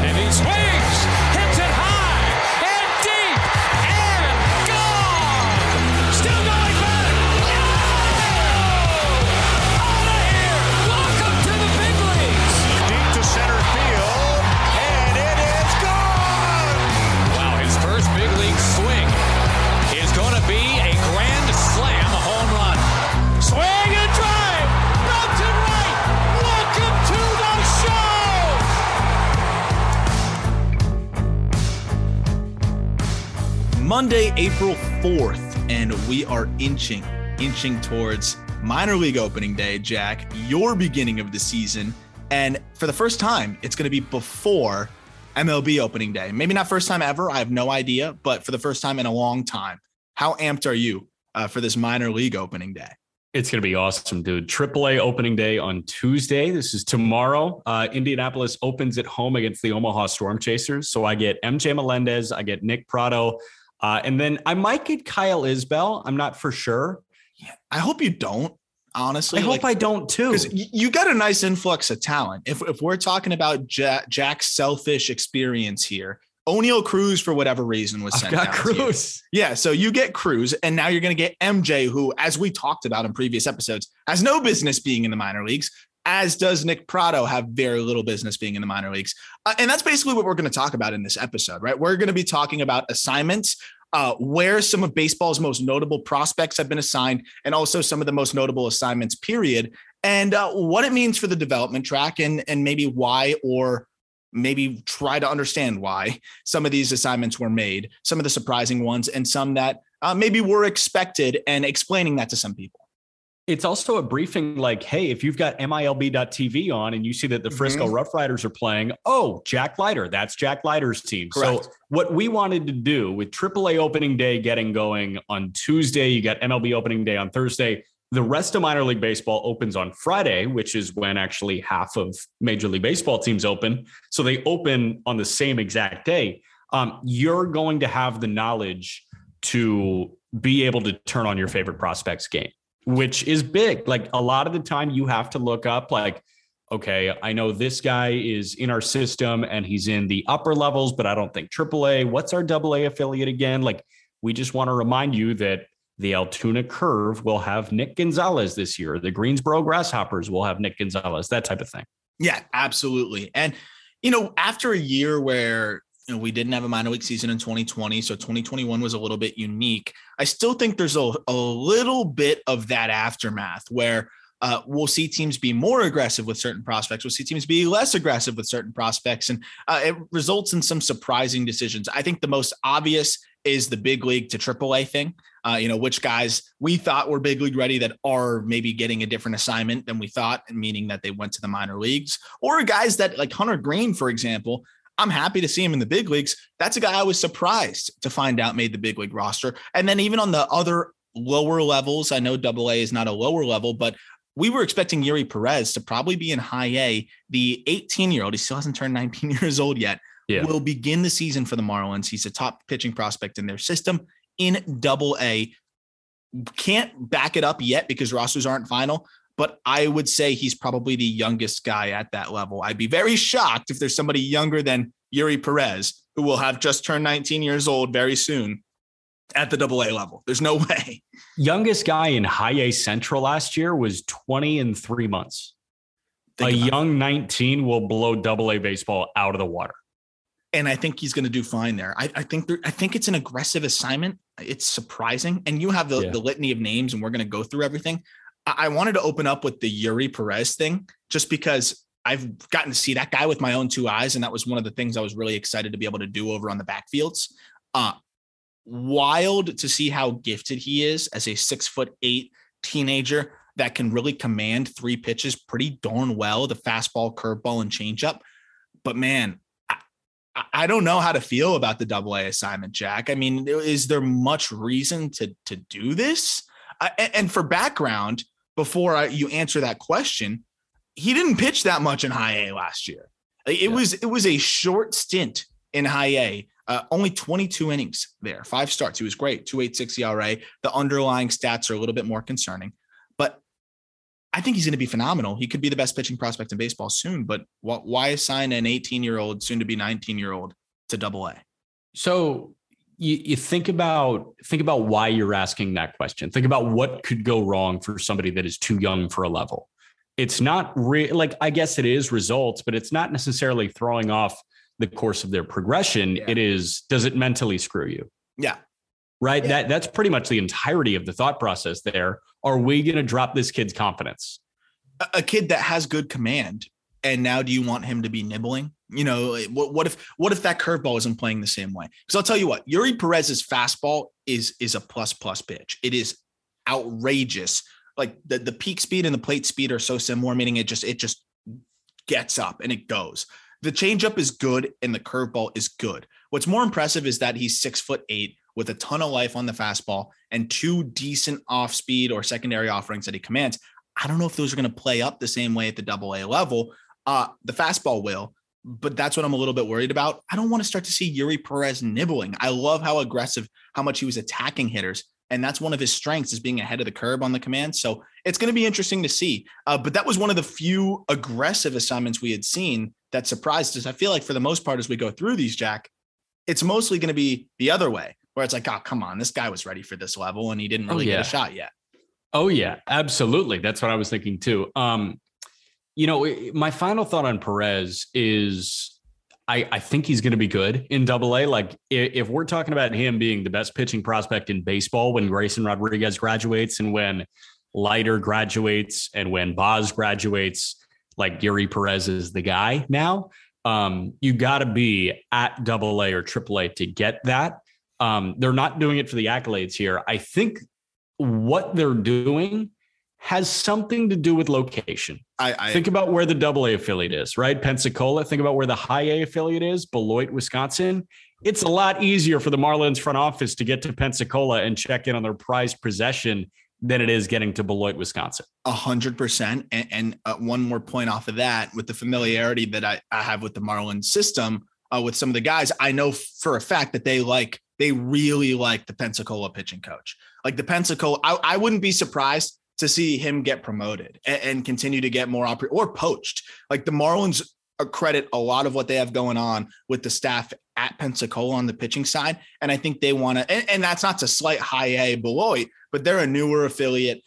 And he swings, hits it high, and deep, and gone! Still going back! Oh! Out of here! Welcome to the big leagues! Deep to center field, and it is gone! Wow, his first big league swing is going to be a grand slam, a home run. Swing and drive! Route to right! Welcome to the show! Monday, April 4th, and we are inching towards minor league opening day, Jack, your beginning of the season. And for the first time, it's going to be before MLB opening day. Maybe not first time ever. I have no idea, but for the first time in a long time. How amped are you for this minor league opening day? It's going to be awesome, dude. AAA opening day on Tuesday. This is tomorrow. Indianapolis opens at home against the Omaha Storm Chasers. So I get MJ Melendez. I get Nick Pratto. And then I might get Kyle Isbell. I'm not for sure. Yeah, I hope you don't, honestly. I hope I don't, too. Because you got a nice influx of talent. If we're talking about Jack's selfish experience here, Oneil Cruz, for whatever reason, was sent out to you. Yeah, so you get Cruz, and now you're going to get MJ, who, as we talked about in previous episodes, has no business being in the minor leagues, as does Nick Pratto have very little business being in the minor leagues. And that's basically what we're going to talk about in this episode, right? We're going to be talking about assignments, where some of baseball's most notable prospects have been assigned, and also some of the most notable assignments, period, and what it means for the development track, and maybe why or maybe try to understand why some of these assignments were made, some of the surprising ones, and some that maybe were expected, and explaining that to some people. It's also a briefing like, hey, if you've got MILB.TV on and you see that the Frisco Rough Riders are playing, oh, Jack Leiter, that's Jack Leiter's team. Correct. So what we wanted to do with AAA opening day getting going on Tuesday, you got MLB opening day on Thursday. The rest of minor league baseball opens on Friday, which is when actually half of Major League Baseball teams open. So they open on the same exact day. You're going to have the knowledge to be able to turn on your favorite prospect's game, which is big. Like a lot of the time you have to look up like, okay, I know this guy is in our system and he's in the upper levels, but I don't think AAA. What's our AA affiliate again? Like, we just want to remind you that the Altoona Curve will have Nick Gonzales this year. The Greensboro Grasshoppers will have Nick Gonzales, that type of thing. Yeah, absolutely. And, you know, after a year where we didn't have a minor league season in 2020, so 2021 was a little bit unique, I still think there's a little bit of that aftermath where we'll see teams be more aggressive with certain prospects. We'll see teams be less aggressive with certain prospects. And it results in some surprising decisions. I think the most obvious is the big league to AAA thing. You know, which guys we thought were big league ready that are maybe getting a different assignment than we thought, meaning that they went to the minor leagues, or guys that like Hunter Greene, for example. I'm happy to see him in the big leagues. That's a guy I was surprised to find out made the big league roster. And then even on the other lower levels, I know AA is not a lower level, but we were expecting Eury Pérez to probably be in high A. The 18-year-old, he still hasn't turned 19 years old yet, will begin the season for the Marlins. He's a top pitching prospect in their system. In AA, can't back it up yet because rosters aren't final, but I would say he's probably the youngest guy at that level. I'd be very shocked if there's somebody younger than Eury Pérez, who will have just turned 19 years old very soon, at the AA level. There's no way. Youngest guy in high A Central last year was 20 and 3 months. A young 19 will blow AA baseball out of the water. And I think he's going to do fine there. I think it's an aggressive assignment. It's surprising. And you have the litany of names, and we're going to go through everything. I wanted to open up with the Eury Pérez thing, just because I've gotten to see that guy with my own two eyes. And that was one of the things I was really excited to be able to do over on the backfields. Wild to see how gifted he is as a 6'8" teenager that can really command three pitches pretty darn well, the fastball, curveball, and changeup. But man, I don't know how to feel about the AA assignment, Jack. I mean, is there much reason to do this? And for background, before you answer that question, he didn't pitch that much in high A last year. It was a short stint in high A, only 22 innings there, 5 starts. He was great, 2.86 ERA. The underlying stats are a little bit more concerning, but I think he's going to be phenomenal. He could be the best pitching prospect in baseball soon, but why assign an 18-year-old, soon to be 19-year-old to Double A? So you think about why you're asking that question. Think about what could go wrong for somebody that is too young for a level. It's not like, I guess it is results, but it's not necessarily throwing off the course of their progression. Yeah. It is, does it mentally screw you? Yeah. Right. Yeah. That's pretty much the entirety of the thought process there. Are we going to drop this kid's confidence? A kid that has good command. And now do you want him to be nibbling? You know, what if that curveball isn't playing the same way? Because I'll tell you what, Eury Pérez's fastball is a plus pitch. It is outrageous. Like the peak speed and the plate speed are so similar, meaning it just gets up and it goes. The changeup is good and the curveball is good. What's more impressive is that he's 6'8" with a ton of life on the fastball and 2 decent off speed or secondary offerings that he commands. I don't know if those are going to play up the same way at the Double A level. The fastball will, but that's what I'm a little bit worried about. I don't want to start to see Eury Pérez nibbling. I love how aggressive, how much he was attacking hitters. And that's one of his strengths, is being ahead of the curve on the command. So it's going to be interesting to see. But that was one of the few aggressive assignments we had seen that surprised us. I feel like for the most part, as we go through these, Jack, it's mostly going to be the other way, where it's like, oh, come on, this guy was ready for this level and he didn't really get a shot yet. Oh, yeah, absolutely. That's what I was thinking, too. You know, my final thought on Pérez is I think he's going to be good in Double A. Like, if we're talking about him being the best pitching prospect in baseball when Grayson Rodriguez graduates and when Leiter graduates and when Boz graduates, like, Eury Pérez is the guy now. You got to be at Double A or Triple A to get that. They're not doing it for the accolades here. I think what they're doing has something to do with location. I think about where the Double A affiliate is, right? Pensacola. Think about where the high A affiliate is, Beloit, Wisconsin. It's a lot easier for the Marlins front office to get to Pensacola and check in on their prized possession than it is getting to Beloit, Wisconsin. 100%. And one more point off of that, with the familiarity that I have with the Marlins system, with some of the guys, I know for a fact that they really like the Pensacola pitching coach. Like the Pensacola, I wouldn't be surprised to see him get promoted and continue to get more or poached. Like the Marlins credit a lot of what they have going on with the staff at Pensacola on the pitching side. And I think they want to, and that's not to slight high A Beloit, but they're a newer affiliate.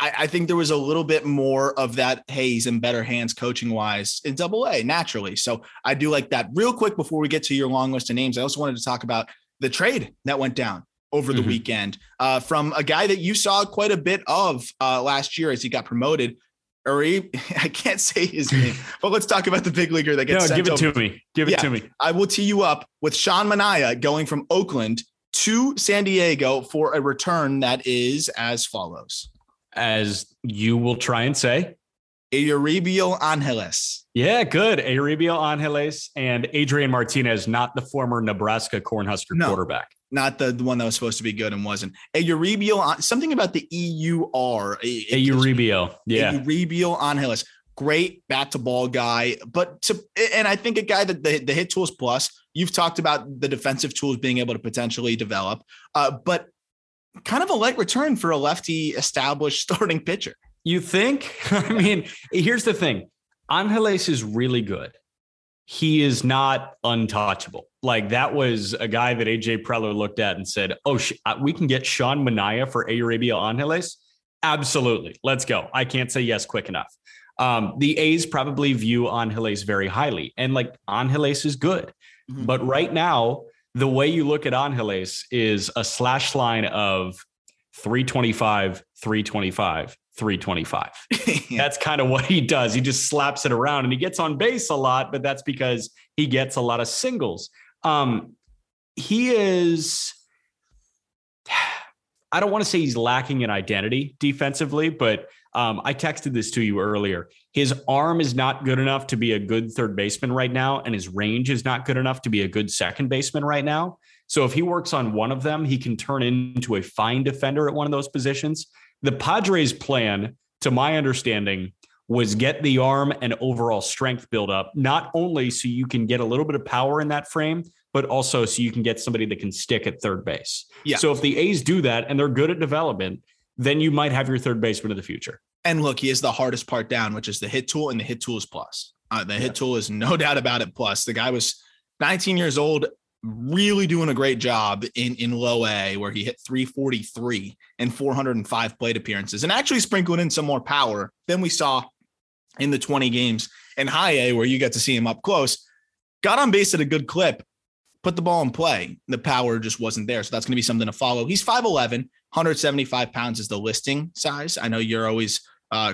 I think there was a little bit more of that, hey, he's in better hands coaching wise in Double A naturally. So I do like that. Real quick, before we get to your long list of names, I also wanted to talk about the trade that went down over the weekend from a guy that you saw quite a bit of last year as he got promoted. I can't say his name, but let's talk about the big leaguer that gets sent over. Give it to me. I will tee you up with Sean Manaea going from Oakland to San Diego for a return that is as follows. As you will try and say. Aurebio Angeles. Yeah, good. Aurebio Angeles and Adrian Martinez, not the former Nebraska Cornhusker quarterback. Not the one that was supposed to be good and wasn't. Eurebio, something about the EUR. Eurebio, yeah. Eurebio Angeles, great bat-to-ball guy. And I think a guy that the hit tools plus, you've talked about the defensive tools being able to potentially develop, but kind of a light return for a lefty established starting pitcher. You think? I mean, here's the thing. Angeles is really good. He is not untouchable. Like, that was a guy that AJ Preller looked at and said, oh, we can get Sean Manaea for Eurebio Angeles. Absolutely. Let's go. I can't say yes quick enough. The A's probably view Angeles very highly, and like, Angeles is good. Mm-hmm. But right now, the way you look at Angeles is a slash line of 325, 325, 325. Yeah. That's kind of what he does. He just slaps it around and he gets on base a lot, but that's because he gets a lot of singles. He is, I don't want to say he's lacking in identity defensively, but I texted this to you earlier. His arm is not good enough to be a good third baseman right now, and his range is not good enough to be a good second baseman right now. So if he works on one of them, he can turn into a fine defender at one of those positions. The Padres' plan, to my understanding, was get the arm and overall strength build up, not only so you can get a little bit of power in that frame, but also so you can get somebody that can stick at third base. Yeah. So if the A's do that and they're good at development, then you might have your third baseman of the future. And look, he is the hardest part down, which is the hit tool, and the hit tool is plus. Hit tool is no doubt about it plus. The guy was 19 years old, really doing a great job in low A, where he hit 343 and 405 plate appearances, and actually sprinkling in some more power than we saw in the 20 games in high A, where you got to see him up close. Got on base at a good clip, put the ball in play. The power just wasn't there. So that's going to be something to follow. He's 5'11", 175 pounds is the listing size. I know you're always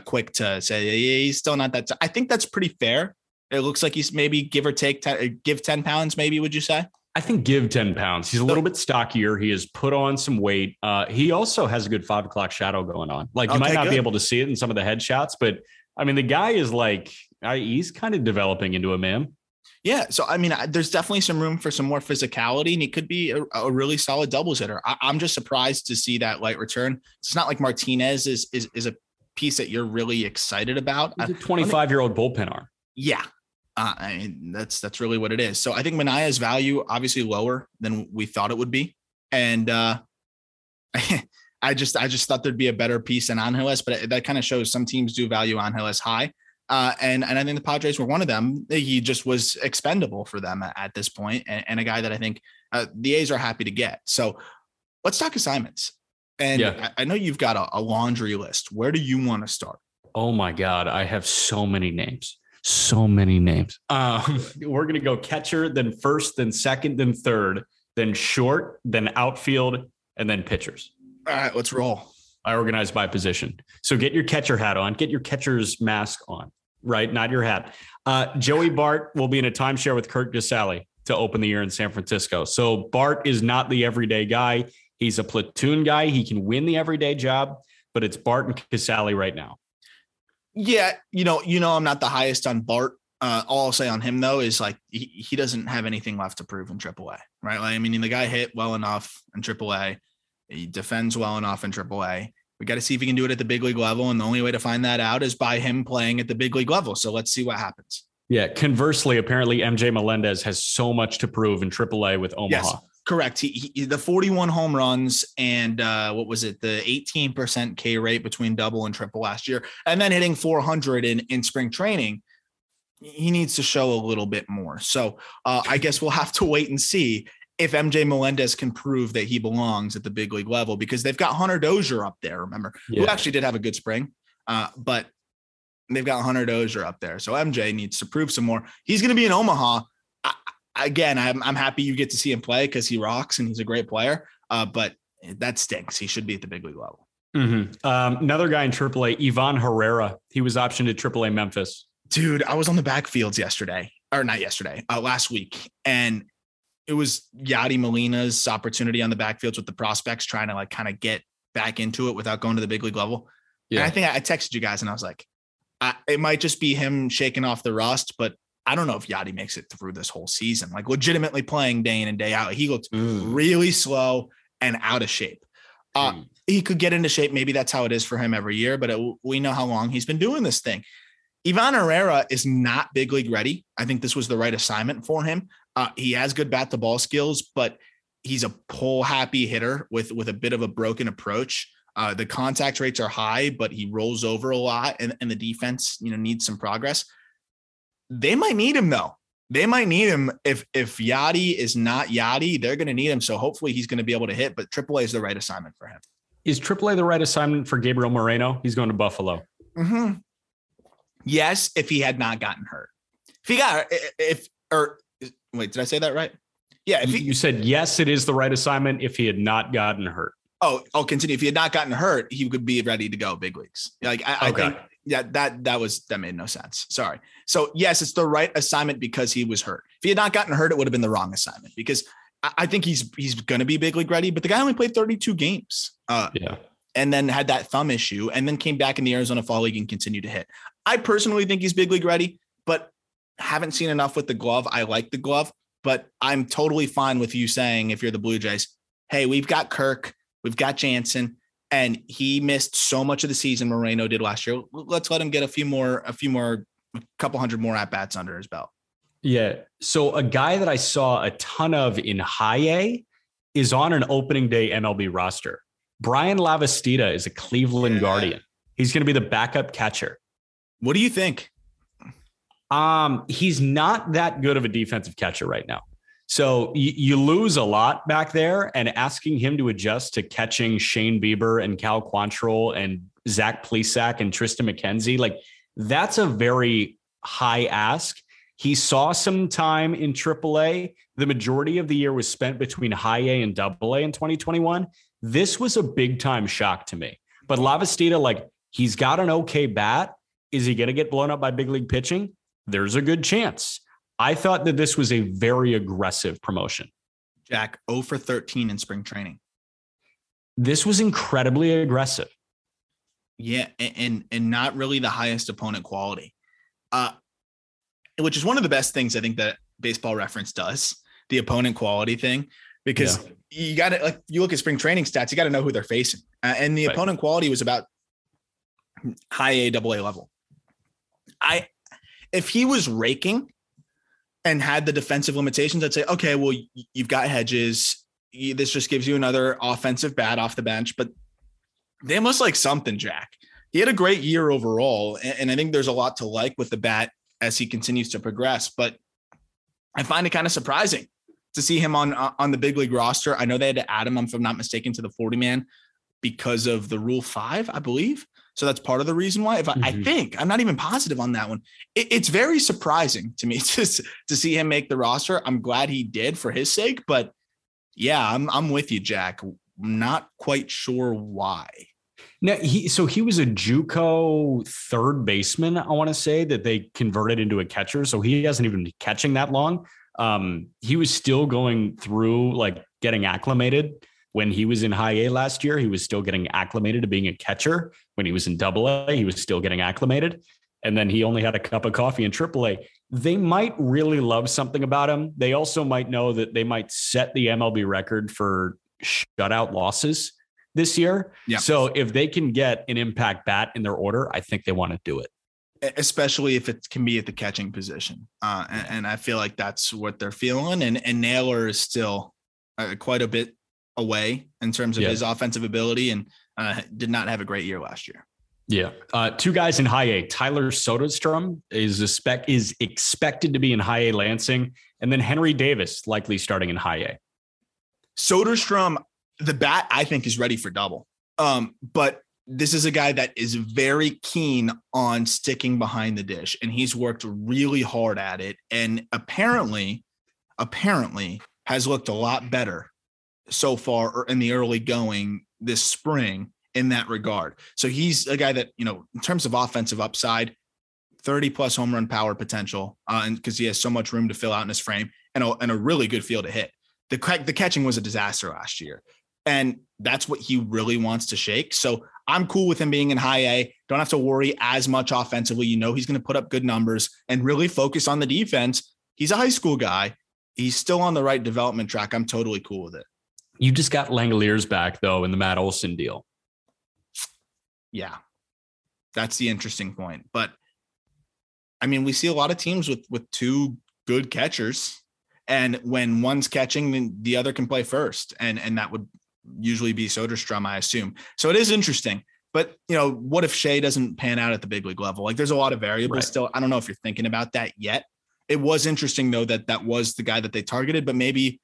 quick to say, yeah, he's still not that. I think that's pretty fair. It looks like he's maybe give or take 10 pounds. Maybe, would you say? I think give 10 pounds. He's a little bit stockier. He has put on some weight. He also has a good 5 o'clock shadow going on. Like, you might not be able to see it in some of the headshots, but I mean, the guy is like, he's kind of developing into a man. Yeah. So, I mean, there's definitely some room for some more physicality, and he could be a really solid doubles hitter. I'm just surprised to see that light return. It's not like Martinez is a piece that you're really excited about. He's a 25-year-old bullpen arm. Yeah. I mean, that's really what it is. So I think Manaea's value obviously lower than we thought it would be. And I just thought there'd be a better piece in Angeles, but that kind of shows some teams do value Angeles high. And I think the Padres were one of them. He just was expendable for them at this point, and a guy that I think the A's are happy to get. So let's talk assignments. And yeah. I know you've got a laundry list. Where do you want to start? Oh my God. I have so many names. So many names. We're going to go catcher, then first, then second, then third, then short, then outfield, and then pitchers. All right, let's roll. I organize by position. So get your catcher hat on, get your catcher's mask on, right? Not your hat. Joey Bart will be in a timeshare with Kurt Casale to open the year in San Francisco. So Bart is not the everyday guy. He's a platoon guy. He can win the everyday job, but it's Bart and Casale right now. Yeah, you know, I'm not the highest on Bart. All I'll say on him, though, is like he doesn't have anything left to prove in AAA, right? Like, I mean, the guy hit well enough in AAA. He defends well enough in AAA. We got to see if he can do it at the big league level. And the only way to find that out is by him playing at the big league level. So let's see what happens. Yeah. Conversely, apparently MJ Melendez has so much to prove in AAA with Omaha. Yes, correct. He the 41 home runs and what was it? The 18% K rate between double and triple last year, and then hitting 400 in spring training. He needs to show a little bit more. So I guess we'll have to wait and see if MJ Melendez can prove that he belongs at the big league level, because they've got Hunter Dozier up there, remember, who actually did have a good spring, but they've got Hunter Dozier up there. So MJ needs to prove some more. He's going to be in Omaha. I'm happy you get to see him play because he rocks and he's a great player, but that stinks. He should be at the big league level. Mm-hmm. Another guy in AAA, Ivan Herrera. He was optioned to AAA Memphis. Dude, I was on the backfields last week. And it was Yadi Molina's opportunity on the backfields with the prospects, trying to like kind of get back into it without going to the big league level. Yeah. And I think I texted you guys and I was like, it might just be him shaking off the rust, but I don't know if Yadi makes it through this whole season, like legitimately playing day in and day out. He looked really slow and out of shape. He could get into shape. Maybe that's how it is for him every year, but we know how long he's been doing this thing. Ivan Herrera is not big league ready. I think this was the right assignment for him. He has good bat to ball skills, but he's a pull happy hitter with a bit of a broken approach. The contact rates are high, but he rolls over a lot, and the defense, needs some progress. They might need him though. They might need him if Yadi is not Yadi. They're going to need him. So hopefully he's going to be able to hit. But AAA is the right assignment for him. Is AAA the right assignment for Gabriel Moreno? He's going to Buffalo. Mm-hmm. Yes, if he had not gotten hurt. Wait, did I say that right? Yeah. You said, yes, it is the right assignment if he had not gotten hurt. Oh, I'll continue. If he had not gotten hurt, he would be ready to go big leagues. I think that made no sense. Sorry. So yes, it's the right assignment because he was hurt. If he had not gotten hurt, it would have been the wrong assignment, because I think he's going to be big league ready, but the guy only played 32 games. And then had that thumb issue and then came back in the Arizona Fall League and continued to hit. I personally think he's big league ready, but haven't seen enough with the glove. I like the glove, but I'm totally fine with you saying, if you're the Blue Jays, hey, we've got Kirk, we've got Jansen, And he missed so much of the season Moreno did last year. Let's let him get a couple hundred more at-bats under his belt. Yeah. So a guy that I saw a ton of in high A is on an opening day MLB roster. Brian Lavastida is a Cleveland Guardian. He's going to be the backup catcher. What do you think? He's not that good of a defensive catcher right now. So you lose a lot back there, and asking him to adjust to catching Shane Bieber and Cal Quantrill and Zach Plesac and Tristan McKenzie, like that's a very high ask. He saw some time in AAA. The majority of the year was spent between high A and AA in 2021. This was a big time shock to me, but Lavastida, like he's got an okay bat. Is he going to get blown up by big league pitching? There's a good chance. I thought that this was a very aggressive promotion. Jack, 0 for 13 in spring training. This was incredibly aggressive. Yeah, and not really the highest opponent quality, which is one of the best things I think that Baseball Reference does, the opponent quality thing, because you got to, like, you look at spring training stats, you got to know who they're facing. And the opponent quality was about high A, AA level. If he was raking and had the defensive limitations, I'd say, okay, well, you've got Hedges. This just gives you another offensive bat off the bench, but they must like something, Jack. He had a great year overall, and I think there's a lot to like with the bat as he continues to progress, but I find it kind of surprising to see him on the big league roster. I know they had to add him, if I'm not mistaken, to the 40-man because of the Rule 5, I believe. So that's part of the reason why. I think I'm not even positive on that one. It's very surprising to me to see him make the roster. I'm glad he did for his sake, but yeah, I'm with you, Jack. Not quite sure why. Now he was a JUCO third baseman, I want to say, that they converted into a catcher. So he hasn't even been catching that long. He was still going through like getting acclimated. When he was in high A last year, he was still getting acclimated to being a catcher. When he was in AA, he was still getting acclimated. And then he only had a cup of coffee in AAA. They might really love something about him. They also might know that they might set the MLB record for shutout losses this year. Yeah. So if they can get an impact bat in their order, I think they want to do it. Especially if it can be at the catching position. And I feel like that's what they're feeling. And Naylor is still quite a bit away in terms of his offensive ability, and did not have a great year last year. Yeah. Two guys in high A. Tyler Soderstrom is expected to be in high A Lansing, and then Henry Davis likely starting in high A. Soderstrom, the bat, I think, is ready for double. But this is a guy that is very keen on sticking behind the dish, and he's worked really hard at it, and apparently has looked a lot better so far, or in the early going this spring in that regard. So he's a guy that, in terms of offensive upside, 30 plus home run power potential, and because he has so much room to fill out in his frame, and a really good feel to hit. The catching was a disaster last year, and that's what he really wants to shake. So I'm cool with him being in high A. Don't have to worry as much offensively. He's going to put up good numbers and really focus on the defense. He's a high school guy. He's still on the right development track. I'm totally cool with it. You just got Langoliers back, though, in the Matt Olson deal. Yeah, that's the interesting point. But, I mean, we see a lot of teams with two good catchers. And when one's catching, then the other can play first. And that would usually be Soderstrom, I assume. So it is interesting. But, what if Shea doesn't pan out at the big league level? Like, there's a lot of variables still. I don't know if you're thinking about that yet. It was interesting, though, that was the guy that they targeted. But maybe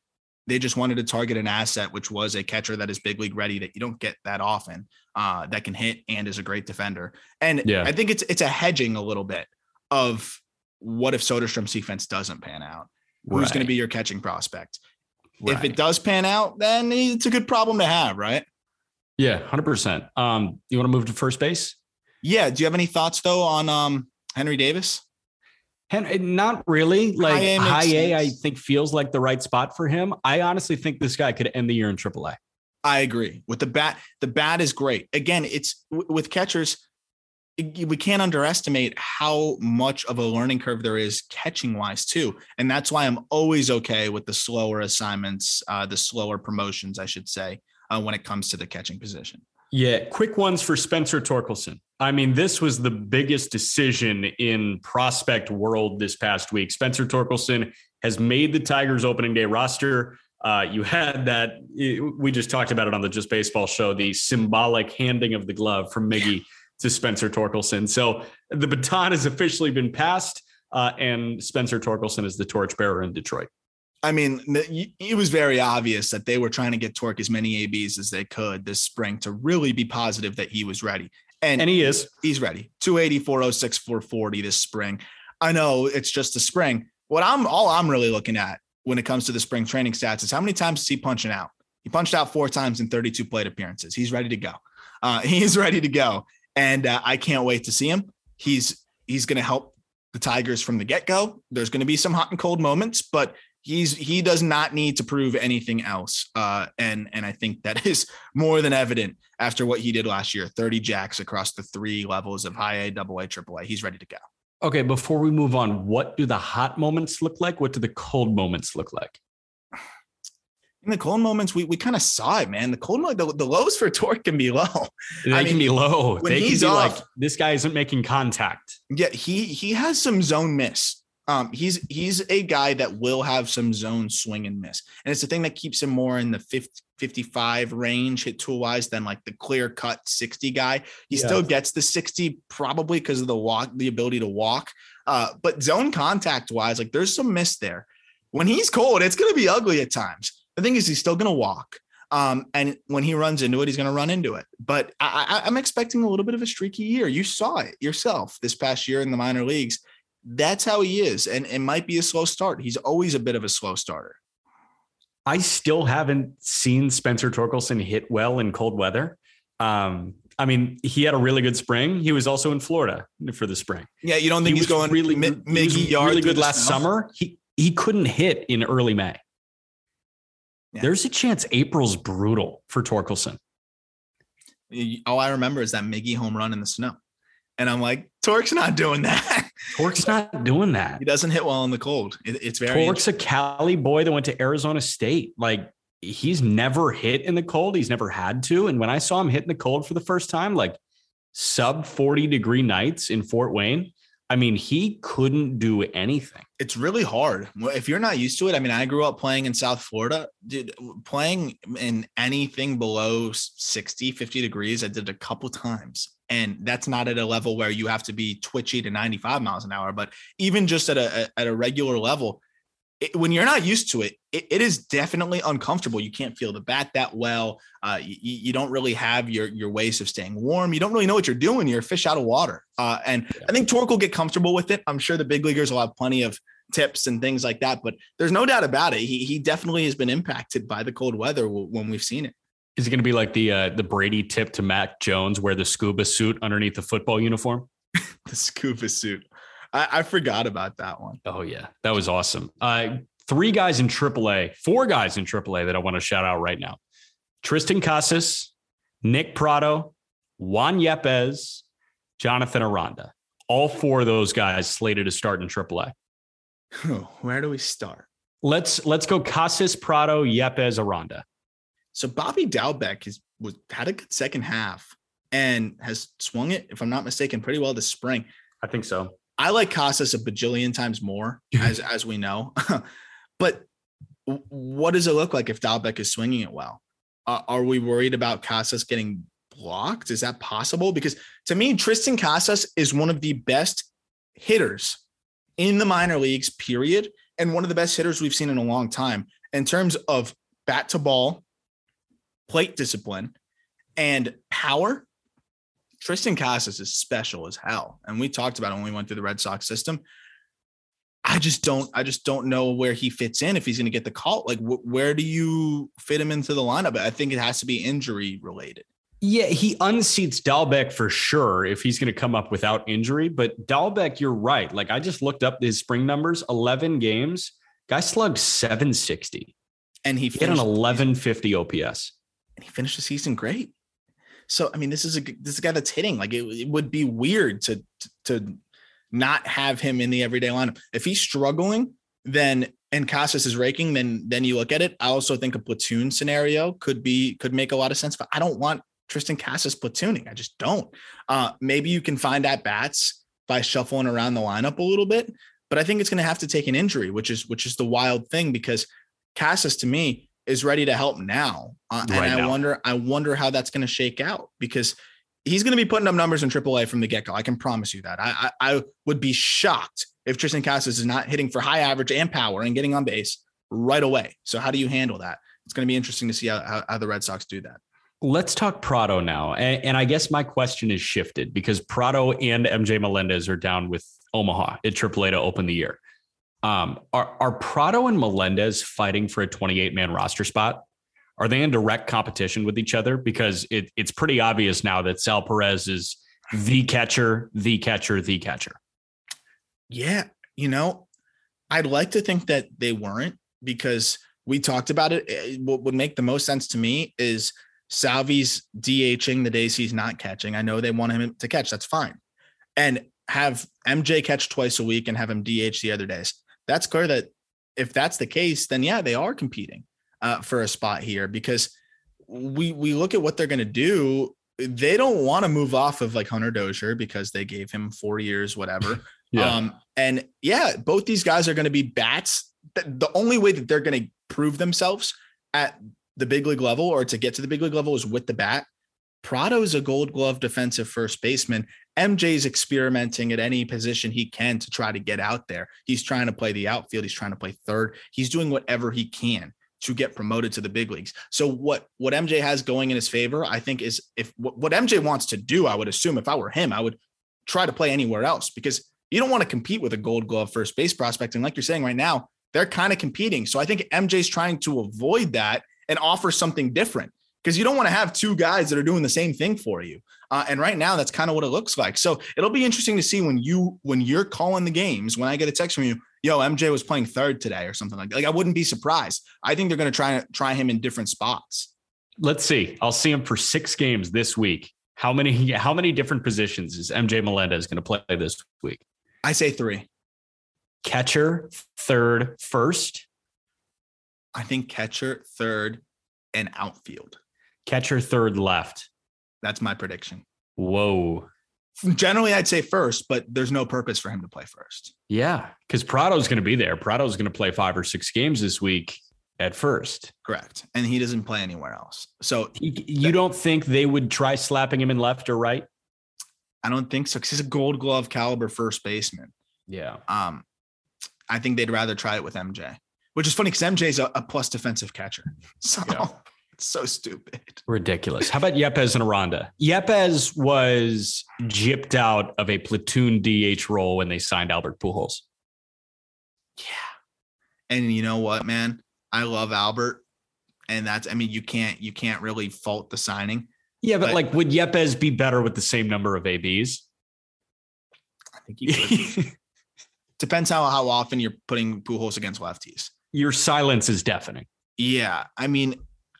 they just wanted to target an asset, which was a catcher that is big league ready, that you don't get that often, that can hit and is a great defender. And I think it's a hedging a little bit of what if Soderstrom's defense doesn't pan out? Who's going to be your catching prospect? Right. If it does pan out, then it's a good problem to have, right? Yeah, 100%. You want to move to first base? Yeah. Do you have any thoughts, though, on Henry Davis? Not really. Like high A, I think feels like the right spot for him. I honestly think this guy could end the year in AAA. I agree with the bat. The bat is great. Again, it's with catchers, we can't underestimate how much of a learning curve there is catching wise too. And that's why I'm always okay with the slower assignments, the slower promotions, I should say, when it comes to the catching position. Yeah, quick ones for Spencer Torkelson. I mean, this was the biggest decision in prospect world this past week. Spencer Torkelson has made the Tigers opening day roster. You had that. We just talked about it on the Just Baseball show, the symbolic handing of the glove from Miggy to Spencer Torkelson. So the baton has officially been passed, and Spencer Torkelson is the torchbearer in Detroit. I mean, it was very obvious that they were trying to get Tork as many ABs as they could this spring to really be positive that he was ready. And he is. He's ready. 280, 406, 440 this spring. I know it's just the spring. All I'm really looking at when it comes to the spring training stats is how many times is he punching out? He punched out 4 times in 32 plate appearances. He's ready to go. He's ready to go. And I can't wait to see him. He's going to help the Tigers from the get-go. There's going to be some hot and cold moments, but he does not need to prove anything else. And I think that is more than evident after what he did last year, 30 jacks across the 3 levels of high A, double A, triple A. He's ready to go. Okay. Before we move on, what do the hot moments look like? What do the cold moments look like? In the cold moments, we kind of saw it, man. The cold, the lows for Tork can be low. They can be low. They can be off, like, this guy isn't making contact. Yeah. He has some zone miss. He's a guy that will have some zone swing and miss. And it's the thing that keeps him more in the 55 range hit tool wise than like the clear cut 60 guy. He still gets the 60 probably because of the ability to walk. But zone contact wise, like there's some miss there. When he's cold, it's going to be ugly at times. The thing is he's still going to walk. And when he runs into it, he's going to run into it. But I'm expecting a little bit of a streaky year. You saw it yourself this past year in the minor leagues. That's how he is. And it might be a slow start. He's always a bit of a slow starter. I still haven't seen Spencer Torkelson hit well in cold weather. I mean, he had a really good spring. He was also in Florida for the spring. Yeah. You don't think he's going really good last summer? He couldn't hit in early May. Yeah. There's a chance April's brutal for Torkelson. All I remember is that Miggy home run in the snow. And I'm like, Tork's not doing that. Tork's not doing that. He doesn't hit well in the cold. It's very. Tork's a Cali boy that went to Arizona State. Like, he's never hit in the cold. He's never had to. And when I saw him hit in the cold for the first time, like sub 40-degree nights in Fort Wayne, I mean, he couldn't do anything. It's really hard if you're not used to it. I mean, I grew up playing in South Florida, dude. Playing in anything below 60, 50 degrees, I did a couple times. And that's not at a level where you have to be twitchy to 95 miles an hour, but even just at a regular level, when you're not used to it, it is definitely uncomfortable. You can't feel the bat that well. You don't really have your ways of staying warm. You don't really know what you're doing. You're a fish out of water. I think Tork will get comfortable with it. I'm sure the big leaguers will have plenty of tips and things like that, but there's no doubt about it. He definitely has been impacted by the cold weather when we've seen it. Is it going to be like the Brady tip to Mac Jones, wear the scuba suit underneath the football uniform? The scuba suit. I forgot about that one. Oh, yeah. That was awesome. 4 guys in AAA that I want to shout out right now. Tristan Casas, Nick Pratto, Juan Yepes, Jonathan Aranda. All 4 of those guys slated to start in AAA. Where do we start? Let's go Casas, Pratto, Yepes, Aranda. So Bobby Dalbec had a good second half and has swung it, if I'm not mistaken, pretty well this spring. I think so. I like Casas a bajillion times more, as we know. But what does it look like if Dalbec is swinging it well? Are we worried about Casas getting blocked? Is that possible? Because to me, Tristan Casas is one of the best hitters in the minor leagues, period, and one of the best hitters we've seen in a long time in terms of bat to ball, plate discipline, and power. Tristan Casas is special as hell. And we talked about it when we went through the Red Sox system. I just don't know where he fits in, if he's going to get the call. Like, where do you fit him into the lineup? I think it has to be injury related. Yeah, he unseats Dalbec for sure if he's going to come up without injury. But Dalbec, you're right. Like, I just looked up his spring numbers, 11 games. Guy slugged 760. And he hit an 1150 OPS. And he finished the season great. So, I mean, this is a guy that's hitting. Like, it would be weird to not have him in the everyday lineup. If he's struggling, then, and Casas is raking, then you look at it. I also think a platoon scenario could make a lot of sense, but I don't want Tristan Casas platooning. I just don't. Maybe you can find at-bats by shuffling around the lineup a little bit, but I think it's going to have to take an injury, which is the wild thing, because Casas to me is ready to help now. I wonder how that's going to shake out, because he's going to be putting up numbers in AAA from the get-go. I can promise you that. I would be shocked if Tristan Casas is not hitting for high average and power and getting on base right away. So how do you handle that? It's going to be interesting to see how the Red Sox do that. Let's talk Pratto now. And I guess my question is shifted, because Pratto and MJ Melendez are down with Omaha at AAA to open the year. Are Pratto and Melendez fighting for a 28-man roster spot? Are they in direct competition with each other? Because it's pretty obvious now that Sal Perez is the catcher. Yeah. You know, I'd like to think that they weren't, because we talked about it. What would make the most sense to me is Salvi's DHing the days he's not catching. I know they want him to catch. That's fine. And have MJ catch twice a week and have him DH the other days. That's clear that if that's the case, then yeah, they are competing for a spot here, because we look at what they're going to do. They don't want to move off of like Hunter Dozier because they gave him 4 years, whatever. Yeah. And yeah, both these guys are going to be bats. The only way that they're going to prove themselves at the big league level, or to get to the big league level, is with the bat. Pratto's a Gold Glove defensive first baseman. MJ's experimenting at any position he can to try to get out there. He's trying to play the outfield. He's trying to play third. He's doing whatever he can to get promoted to the big leagues. So what MJ has going in his favor, I think, is if what MJ wants to do, I would assume if I were him, I would try to play anywhere else, because you don't want to compete with a Gold Glove first base prospect. And like you're saying right now, they're kind of competing. So I think MJ's trying to avoid that and offer something different, because you don't want to have two guys that are doing the same thing for you. And right now, that's kind of what it looks like. So it'll be interesting to see when you're calling the games, when I get a text from you, yo, MJ was playing third today or something like that. Like, I wouldn't be surprised. I think they're going to try him in different spots. Let's see. I'll see him for 6 games this week. How many different positions is MJ Melendez going to play this week? I say 3. Catcher, third, first. I think catcher, third, and outfield. Catcher, third, left. That's my prediction. Whoa. Generally, I'd say first, but there's no purpose for him to play first. Yeah, because Pratto's going to be there. Pratto's going to play 5 or 6 games this week at first. Correct. And he doesn't play anywhere else. So you don't think they would try slapping him in left or right? I don't think so, because he's a Gold Glove caliber first baseman. Yeah. I think they'd rather try it with MJ, which is funny because MJ's a plus defensive catcher. So yeah. So stupid. Ridiculous. How about Yepes and Aranda? Yepes was gypped out of a platoon DH role when they signed Albert Pujols. Yeah. And you know what, man? I love Albert. And you can't really fault the signing. Yeah, but like, would Yepes be better with the same number of ABs? I think he could. Depends how often you're putting Pujols against lefties. Your silence is deafening. Yeah. I mean,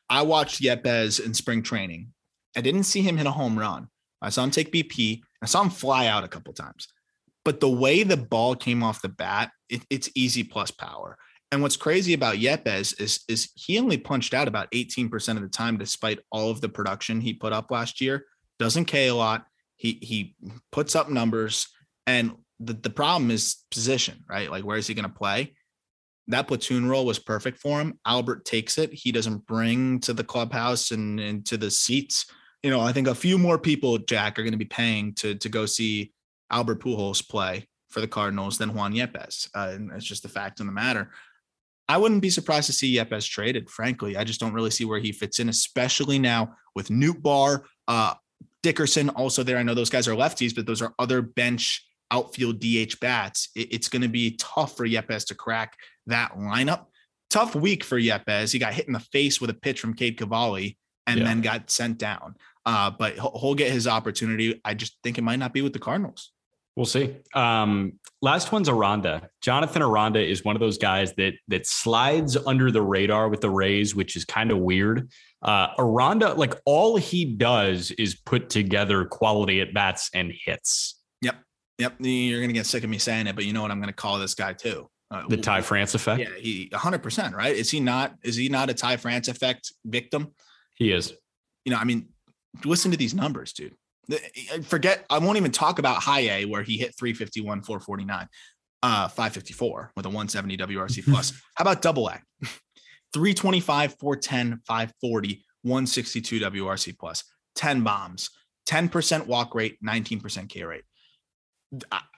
I watched Yepes in spring training. I didn't see him hit a home run. I saw him take BP. I saw him fly out a couple times. But the way the ball came off the bat, it's easy plus power. And what's crazy about Yepes is he only punched out about 18% of the time, despite all of the production he put up last year. Doesn't K a lot. He puts up numbers. And the problem is position, right? Like, where is he going to play? That platoon role was perfect for him. Albert takes it. He doesn't bring to the clubhouse and to the seats. You know, I think a few more people, Jack, are going to be paying to go see Albert Pujols play for the Cardinals than Juan Yepes. And that's just the fact of the matter. I wouldn't be surprised to see Yepes traded, frankly. I just don't really see where he fits in, especially now with Newt Barr, Dickerson also there. I know those guys are lefties, but those are other bench outfield DH bats. It's going to be tough for Yepes to crack that lineup. Tough week for Yepes. He got hit in the face with a pitch from Cade Cavalli and then got sent down. But he'll get his opportunity. I just think it might not be with the Cardinals. We'll see. Last one's Aranda. Jonathan Aranda is one of those guys that slides under the radar with the Rays, which is kind of weird. Aranda, like, all he does is put together quality at bats and hits. Yep. You're going to get sick of me saying it, but you know what I'm going to call this guy too. The Ty France effect. Yeah, 100%, right? Is he not a Ty France effect victim? He is. You know, I mean, listen to these numbers, dude. Forget, I won't even talk about high A where he hit 351, 449, 554 with a 170 WRC plus. How about double A? 325, 410, 540, 162 WRC plus, 10 bombs, 10% walk rate, 19% K rate.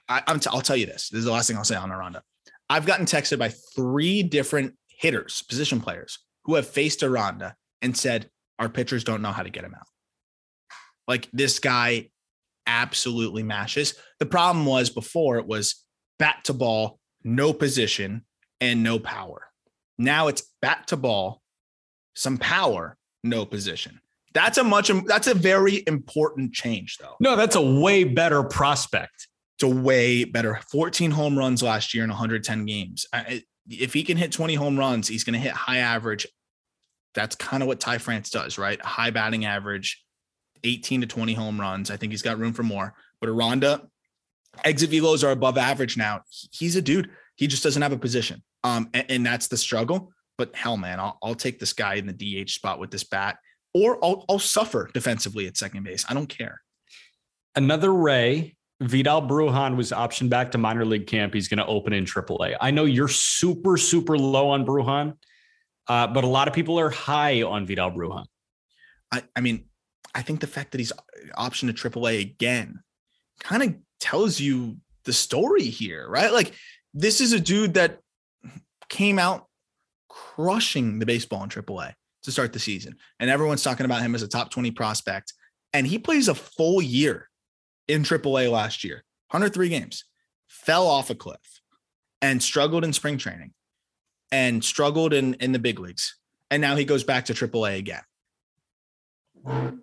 I'll tell you this. This is the last thing I'll say on Aranda. I've gotten texted by three different hitters, position players who have faced Aranda and said, our pitchers don't know how to get him out. Like, this guy absolutely mashes. The problem was before it was bat to ball, no position and no power. Now it's bat to ball, some power, no position. That's a very important change though. No, that's a way better prospect. It's a way better. 14 home runs last year in 110 games. If he can hit 20 home runs, he's going to hit high average. That's kind of what Ty France does, right? High batting average, 18 to 20 home runs. I think he's got room for more, but Aranda exit velos are above average. Now he's a dude. He just doesn't have a position. And that's the struggle, but hell man, I'll take this guy in the DH spot with this bat, or I'll suffer defensively at second base. I don't care. Another Ray, Vidal Brujan was optioned back to minor league camp. He's going to open in AAA. I know you're super, super low on Brujan, but a lot of people are high on Vidal Brujan. I mean, I think the fact that he's optioned to AAA again kind of tells you the story here, right? Like, this is a dude that came out crushing the baseball in AAA to start the season. And everyone's talking about him as a top 20 prospect. And he plays a full year in AAA last year, 103 games, fell off a cliff and struggled in spring training and struggled in the big leagues. And now he goes back to AAA again.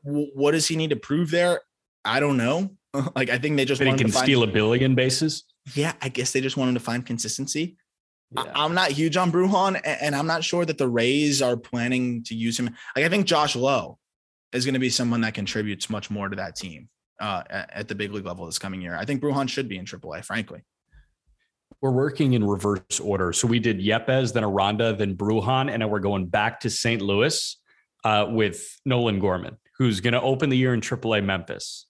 What does he need to prove there? I don't know. Like, I think they just want to steal a billion bases. Yeah. I guess they just wanted to find consistency. Yeah. I'm not huge on Brujan, and I'm not sure that the Rays are planning to use him. Like, I think Josh Lowe is going to be someone that contributes much more to that team at the big league level this coming year. I think Brujan should be in AAA, frankly. We're working in reverse order. So we did Yepes, then Aranda, then Brujan, and now we're going back to St. Louis with Nolan Gorman, who's going to open the year in AAA Memphis.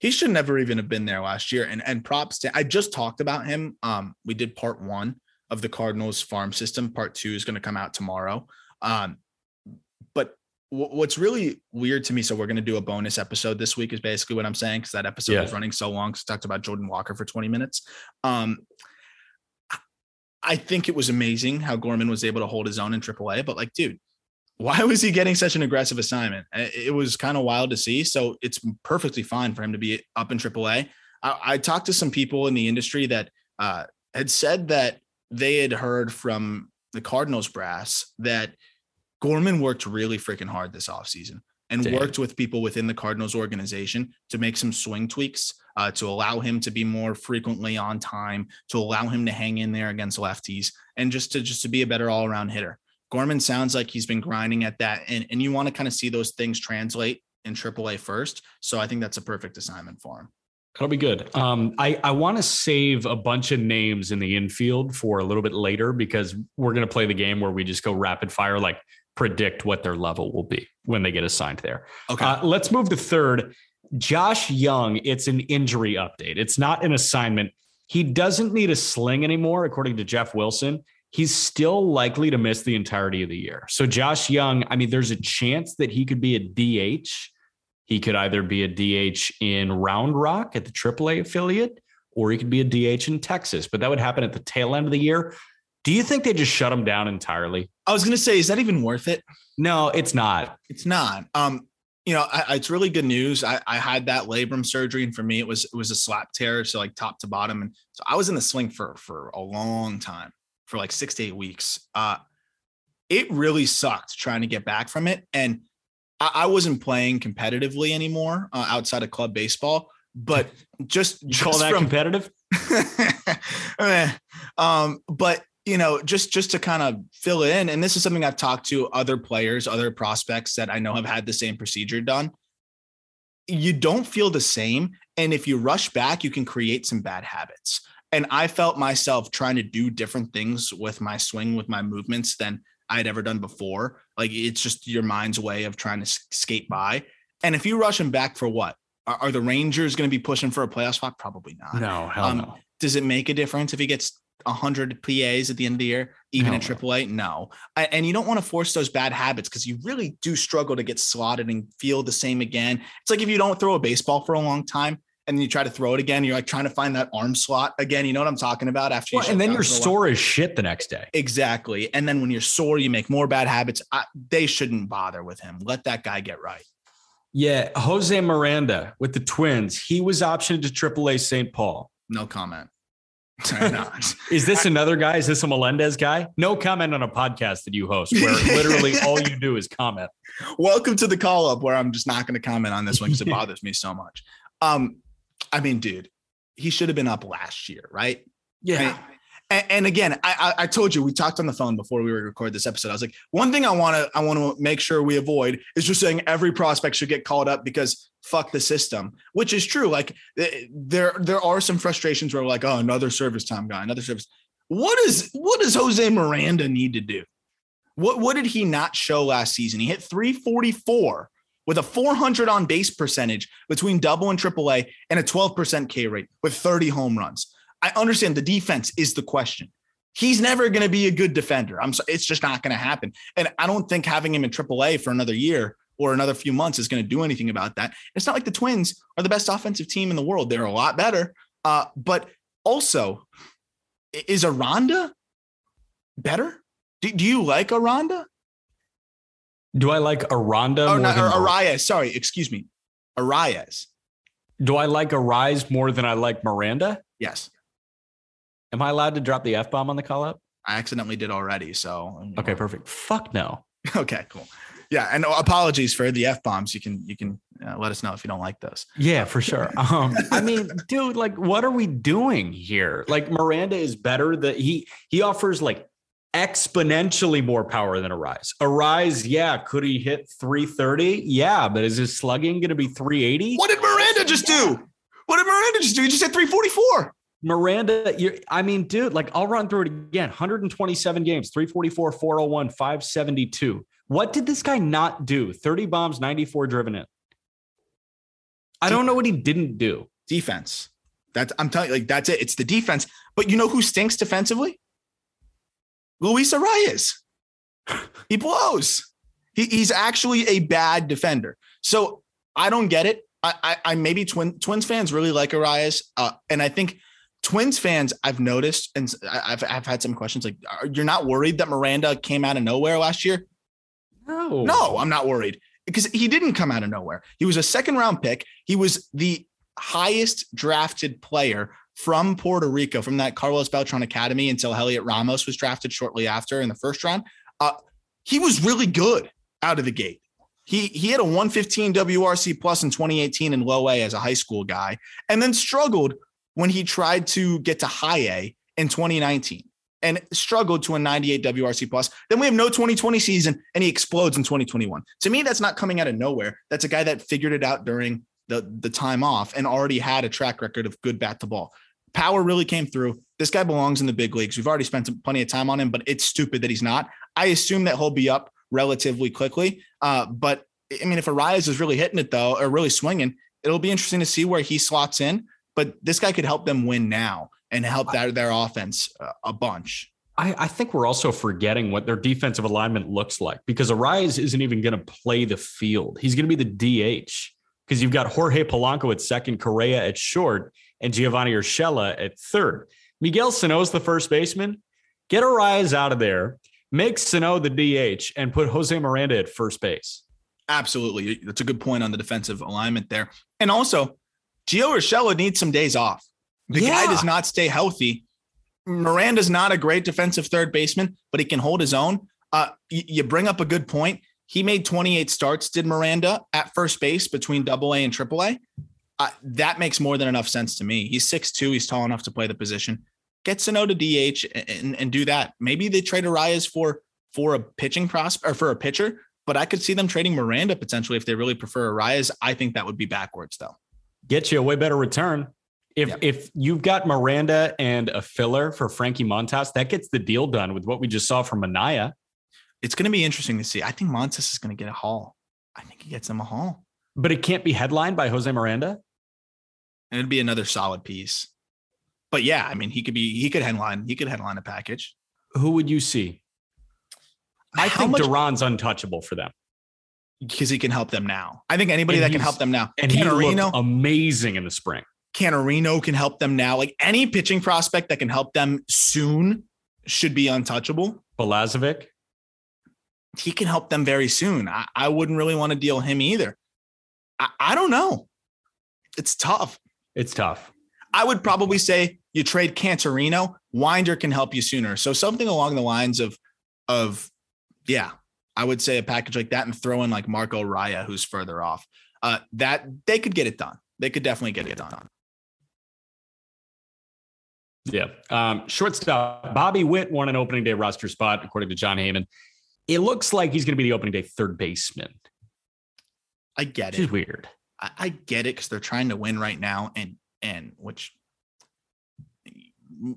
He should never even have been there last year. And props to – I just talked about him. We did part one of the Cardinals farm system. Part two is going to come out tomorrow. But what's really weird to me, so we're going to do a bonus episode this week is basically what I'm saying, because that episode was running so long. So talked about Jordan Walker for 20 minutes. I think it was amazing how Gorman was able to hold his own in AAA, but like, dude, why was he getting such an aggressive assignment? It was kind of wild to see. So it's perfectly fine for him to be up in AAA. I talked to some people in the industry that had said that they had heard from the Cardinals brass that Gorman worked really freaking hard this offseason and worked with people within the Cardinals organization to make some swing tweaks, to allow him to be more frequently on time, to allow him to hang in there against lefties, and just to be a better all around hitter. Gorman sounds like he's been grinding at that. And you want to kind of see those things translate in AAA first. So I think that's a perfect assignment for him. That'll be good. I want to save a bunch of names in the infield for a little bit later, because we're going to play the game where we just go rapid fire, like predict what their level will be when they get assigned there. Okay. Let's move to third. Josh Young. It's an injury update. It's not an assignment. He doesn't need a sling anymore. According to Jeff Wilson, he's still likely to miss the entirety of the year. So Josh Young, I mean, there's a chance that he could be a DH. He could either be a DH in Round Rock at the AAA affiliate, or he could be a DH in Texas, but that would happen at the tail end of the year. Do you think they just shut him down entirely? I was going to say, is that even worth it? No, it's not. It's not. You know, it's really good news. I had that labrum surgery, and for me, it was a slap tear. So like top to bottom. And so I was in the sling for a long time, for like 6 to 8 weeks. It really sucked trying to get back from it. And I wasn't playing competitively anymore outside of club baseball, but just call that competitive. But you know, just to kind of fill in, and this is something I've talked to other players, other prospects that I know have had the same procedure done. You don't feel the same. And if you rush back, you can create some bad habits. And I felt myself trying to do different things with my swing, with my movements than I had ever done before. Like, it's just your mind's way of trying to skate by. And if you rush him back for what? Are the Rangers going to be pushing for a playoff spot? Probably not. No, hell no. Does it make a difference if he gets 100 PAs at the end of the year, even in AAA? No. And you don't want to force those bad habits because you really do struggle to get slotted and feel the same again. It's like if you don't throw a baseball for a long time and then you try to throw it again, you're like trying to find that arm slot again. You know what I'm talking about? After you and then you're sore as shit the next day. Exactly. And then when you're sore, you make more bad habits. They shouldn't bother with him. Let that guy get right. Yeah, Jose Miranda with the Twins. He was optioned to AAA St. Paul. No comment. Is this another guy? Is this a Melendez guy? No comment on a podcast that you host where literally all you do is comment. Welcome to the call-up where I'm just not going to comment on this one because it bothers me so much. I mean, dude, he should have been up last year, right? Yeah. Right? And again, I told you, we talked on the phone before we recorded this episode. I was like, one thing I want to make sure we avoid is just saying every prospect should get called up because fuck the system, which is true. Like there are some frustrations where we're like, oh, another service time guy, another service. What does Jose Miranda need to do? What did he not show last season? He hit .344 with a .400 on base percentage between double and triple A and a 12% K rate with 30 home runs. I understand the defense is the question. He's never going to be a good defender. It's just not going to happen. And I don't think having him in AAA for another year or another few months is going to do anything about that. It's not like the Twins are the best offensive team in the world. They're a lot better. But also, is Aranda better? Do you like Aranda? Do I like Aranda? Arias. Sorry, excuse me. Arias. Do I like Arias more than I like Miranda? Yes. Am I allowed to drop the F-bomb on the call-up? I accidentally did already, so. You know. Okay, perfect. Fuck no. Okay, cool. Yeah, and apologies for the F-bombs. You can let us know if you don't like those. Yeah, for sure. I mean, dude, like, what are we doing here? Like, Miranda is better. He offers, like, exponentially more power than Arise. Arise, yeah, could he hit 330? Yeah, but is his slugging going to be 380? What did Miranda just do? He just hit 344. Miranda, dude, like I'll run through it again. 127 games, 344, 401, 572. What did this guy not do? 30 bombs, 94 driven in. I don't know what he didn't do. Defense. I'm telling you, like, that's it. It's the defense. But you know who stinks defensively? Luis Arias. He blows. He's actually a bad defender. So I don't get it. I maybe Twins fans really like Arias. And I think Twins fans, I've noticed, and I've had some questions like, you're not worried that Miranda came out of nowhere last year? No, I'm not worried because he didn't come out of nowhere. He was a second-round pick. He was the highest drafted player from Puerto Rico, from that Carlos Beltran Academy until Elliot Ramos was drafted shortly after in the first round. He was really good out of the gate. He had a 115 WRC plus in 2018 in low A as a high school guy, and then struggled when he tried to get to high A in 2019 and struggled to a 98 WRC plus. Then we have no 2020 season and he explodes in 2021. To me, that's not coming out of nowhere. That's a guy that figured it out during the time off and already had a track record of good bat to ball. Power really came through. This guy belongs in the big leagues. We've already spent plenty of time on him, but it's stupid that he's not. I assume that he'll be up relatively quickly. But I mean, if Arias is really hitting it though, or really swinging, it'll be interesting to see where he slots in, but this guy could help them win now and help their offense a bunch. I think we're also forgetting what their defensive alignment looks like because Arias isn't even going to play the field. He's going to be the DH because you've got Jorge Polanco at second, Correa at short, and Giovanni Urshela at third. Miguel Sano's the first baseman. Get Arias out of there. Make Sano the DH and put Jose Miranda at first base. Absolutely. That's a good point on the defensive alignment there. And also, Gio Urshela needs some days off. The guy does not stay healthy. Miranda's not a great defensive third baseman, but he can hold his own. You bring up a good point. He made 28 starts, did Miranda, at first base between AA and AAA. That makes more than enough sense to me. He's 6'2". He's tall enough to play the position. Get Sano to DH and do that. Maybe they trade Arias for a pitching prospect or for a pitcher, but I could see them trading Miranda potentially if they really prefer Arias. I think that would be backwards though. Get you a way better return. If you've got Miranda and a filler for Frankie Montas, that gets the deal done with what we just saw from Manaea. It's going to be interesting to see. I think Montas is going to get a haul. I think he gets him a haul. But it can't be headlined by Jose Miranda. And it'd be another solid piece. But yeah, I mean, he could headline a package. Who would you see? I think Duran's untouchable for them. Because he can help them now. I think anybody that can help them now. And he looked amazing in the spring. Canarino can help them now. Like any pitching prospect that can help them soon should be untouchable. Belazovic. He can help them very soon. I wouldn't really want to deal him either. I don't know. It's tough. I would probably say you trade Cantarino. Winder can help you sooner. So something along the lines of yeah, I would say a package like that and throw in like Marco Raya, who's further off. That they could get it done. They could definitely get it done. Yeah. Shortstop Bobby Witt won an opening day roster spot, according to John Heyman. It looks like he's going to be the opening day third baseman. I get it. It's weird. I get it because they're trying to win right now, and which,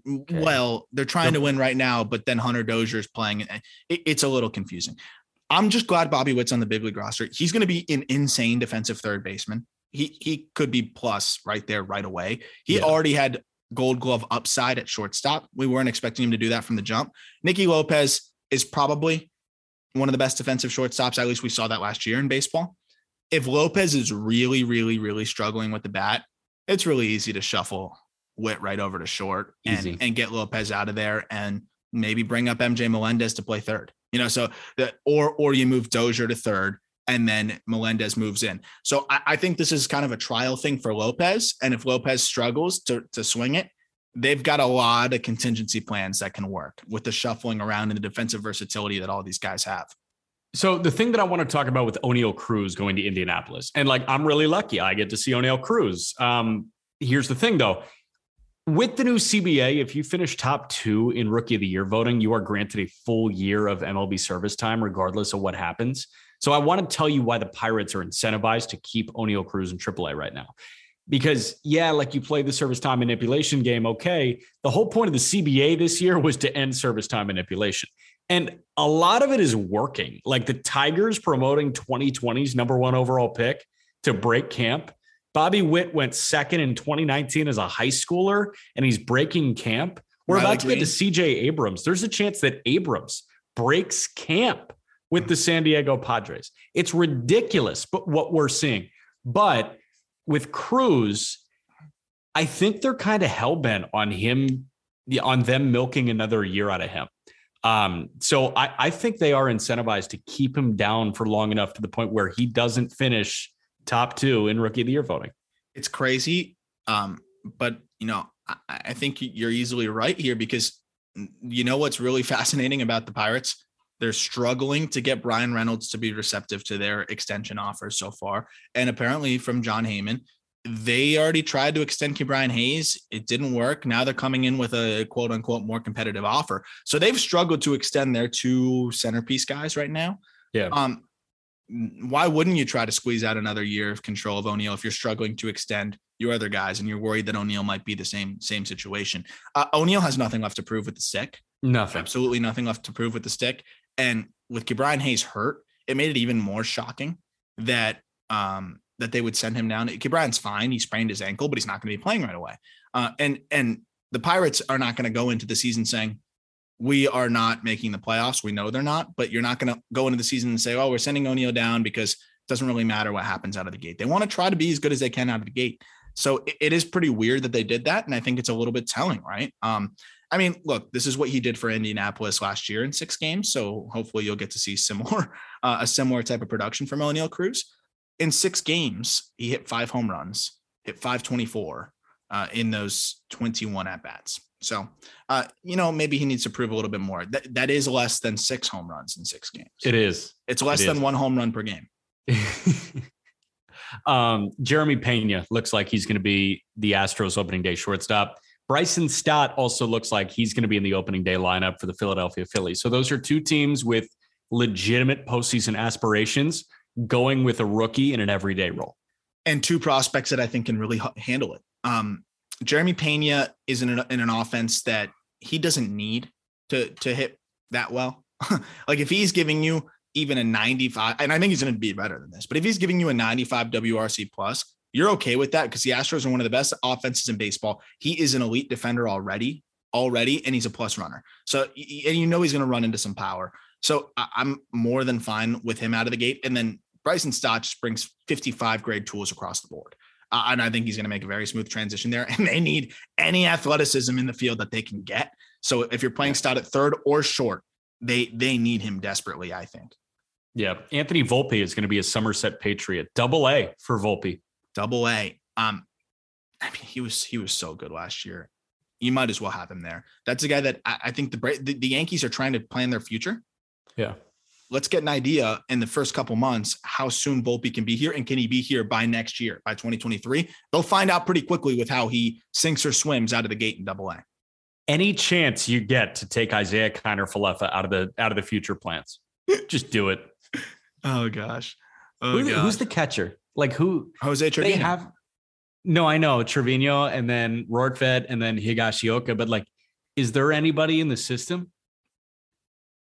okay. Well, they're trying to win right now, but then Hunter Dozier is playing. It's a little confusing. I'm just glad Bobby Witt's on the big league roster. He's going to be an insane defensive third baseman. He could be plus right there right away. He already had Gold Glove upside at shortstop. We weren't expecting him to do that from the jump. Nicky Lopez is probably one of the best defensive shortstops. At least we saw that last year in baseball. If Lopez is really, really, really struggling with the bat, it's really easy to shuffle Witt right over to short and get Lopez out of there and maybe bring up MJ Melendez to play third, so that, or you move Dozier to third and then Melendez moves in. So I think this is kind of a trial thing for Lopez. And if Lopez struggles to swing it, they've got a lot of contingency plans that can work with the shuffling around and the defensive versatility that all these guys have. So the thing that I want to talk about with Oneil Cruz going to Indianapolis, and like, I'm really lucky I get to see Oneil Cruz. Here's the thing though, with the new CBA, if you finish top 2 in rookie of the year voting, you are granted a full year of MLB service time, regardless of what happens. So I want to tell you why the Pirates are incentivized to keep Oneil Cruz in AAA right now, because you played the service time manipulation game. Okay. The whole point of the CBA this year was to end service time manipulation. And a lot of it is working, like the Tigers promoting 2020's number 1 overall pick to break camp. Bobby Witt went second in 2019 as a high schooler, and he's breaking camp. We're about to get to CJ Abrams. There's a chance that Abrams breaks camp with the San Diego Padres. It's ridiculous, but what we're seeing. But with Cruz, I think they're kind of hell-bent on him, on them milking another year out of him. So I think they are incentivized to keep him down for long enough to the point where he doesn't finish top 2 in rookie of the year voting. It's crazy. But I think you're easily right here, because what's really fascinating about the Pirates, they're struggling to get Brian Reynolds to be receptive to their extension offers so far. And apparently from John Heyman, they already tried to extend Ke'Bryan Hayes. It didn't work. Now they're coming in with a quote unquote more competitive offer. So they've struggled to extend their 2 centerpiece guys right now. Yeah. Why wouldn't you try to squeeze out another year of control of Oneil if you're struggling to extend your other guys and you're worried that Oneil might be the same situation? Oneil has nothing left to prove with the stick. Nothing. Absolutely nothing left to prove with the stick. And with Ke'Bryan Hayes hurt, it made it even more shocking that that they would send him down. Ke'Bryan's fine. He sprained his ankle, but he's not going to be playing right away. And the Pirates are not going to go into the season saying, we are not making the playoffs. We know they're not, but you're not going to go into the season and say, oh, we're sending Oneil down because it doesn't really matter what happens out of the gate. They want to try to be as good as they can out of the gate. So it is pretty weird that they did that. And I think it's a little bit telling, right? I mean, look, this is what he did for Indianapolis last year in 6 games. So hopefully you'll get to see a similar type of production from Oneil Cruz. In 6 games, he hit 5 home runs, hit .524 in those 21 at-bats. So, maybe he needs to prove a little bit more. That is less than 6 home runs in 6 games. It is. It's less than 1 home run per game. Jeremy Pena looks like he's going to be the Astros opening day shortstop. Bryson Stott also looks like he's going to be in the opening day lineup for the Philadelphia Phillies. So those are 2 teams with legitimate postseason aspirations going with a rookie in an everyday role. And 2 prospects that I think can really handle it. Jeremy Pena is in an offense that he doesn't need to hit that well. Like if he's giving you even a 95, and I think he's going to be better than this, but if he's giving you a 95 WRC plus, you're okay with that because the Astros are one of the best offenses in baseball. He is an elite defender already, and he's a plus runner. So, and you know, he's going to run into some power. So I'm more than fine with him out of the gate. And then Bryson Stott just brings 55 grade tools across the board. And I think he's going to make a very smooth transition there. And they need any athleticism in the field that they can get. So if you're playing Stott at third or short, they need him desperately, I think. Yeah. Anthony Volpe is going to be a Somerset Patriot. Double-A for Volpe. Double-A. I mean, he was so good last year. You might as well have him there. That's a guy that I think the Yankees are trying to plan their future. Yeah. Let's get an idea in the first couple months how soon Volpe can be here, and can he be here by next year, by 2023? They'll find out pretty quickly with how he sinks or swims out of the gate in Double-A. Any chance you get to take Isaiah Kiner-Falefa out of the future plans? Just do it. Oh gosh. Who's the catcher? Like who? Jose Trevino. No, I know Trevino, and then Rortvedt, and then Higashioka. But like, is there anybody in the system?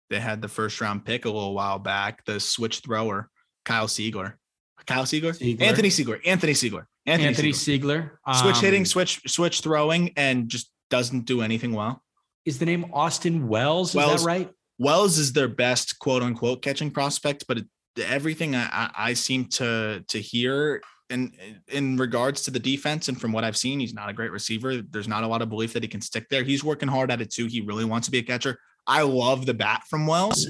They had the first round pick a little while back, the switch thrower, Kyle Seager. Anthony Seager. Switch hitting, switch throwing, and just doesn't do anything well. Is the name Austin Wells? Is that right? Wells is their best quote unquote catching prospect, but everything I seem to hear in regards to the defense and from what I've seen, he's not a great receiver. There's not a lot of belief that he can stick there. He's working hard at it too. He really wants to be a catcher. I love the bat from Wells,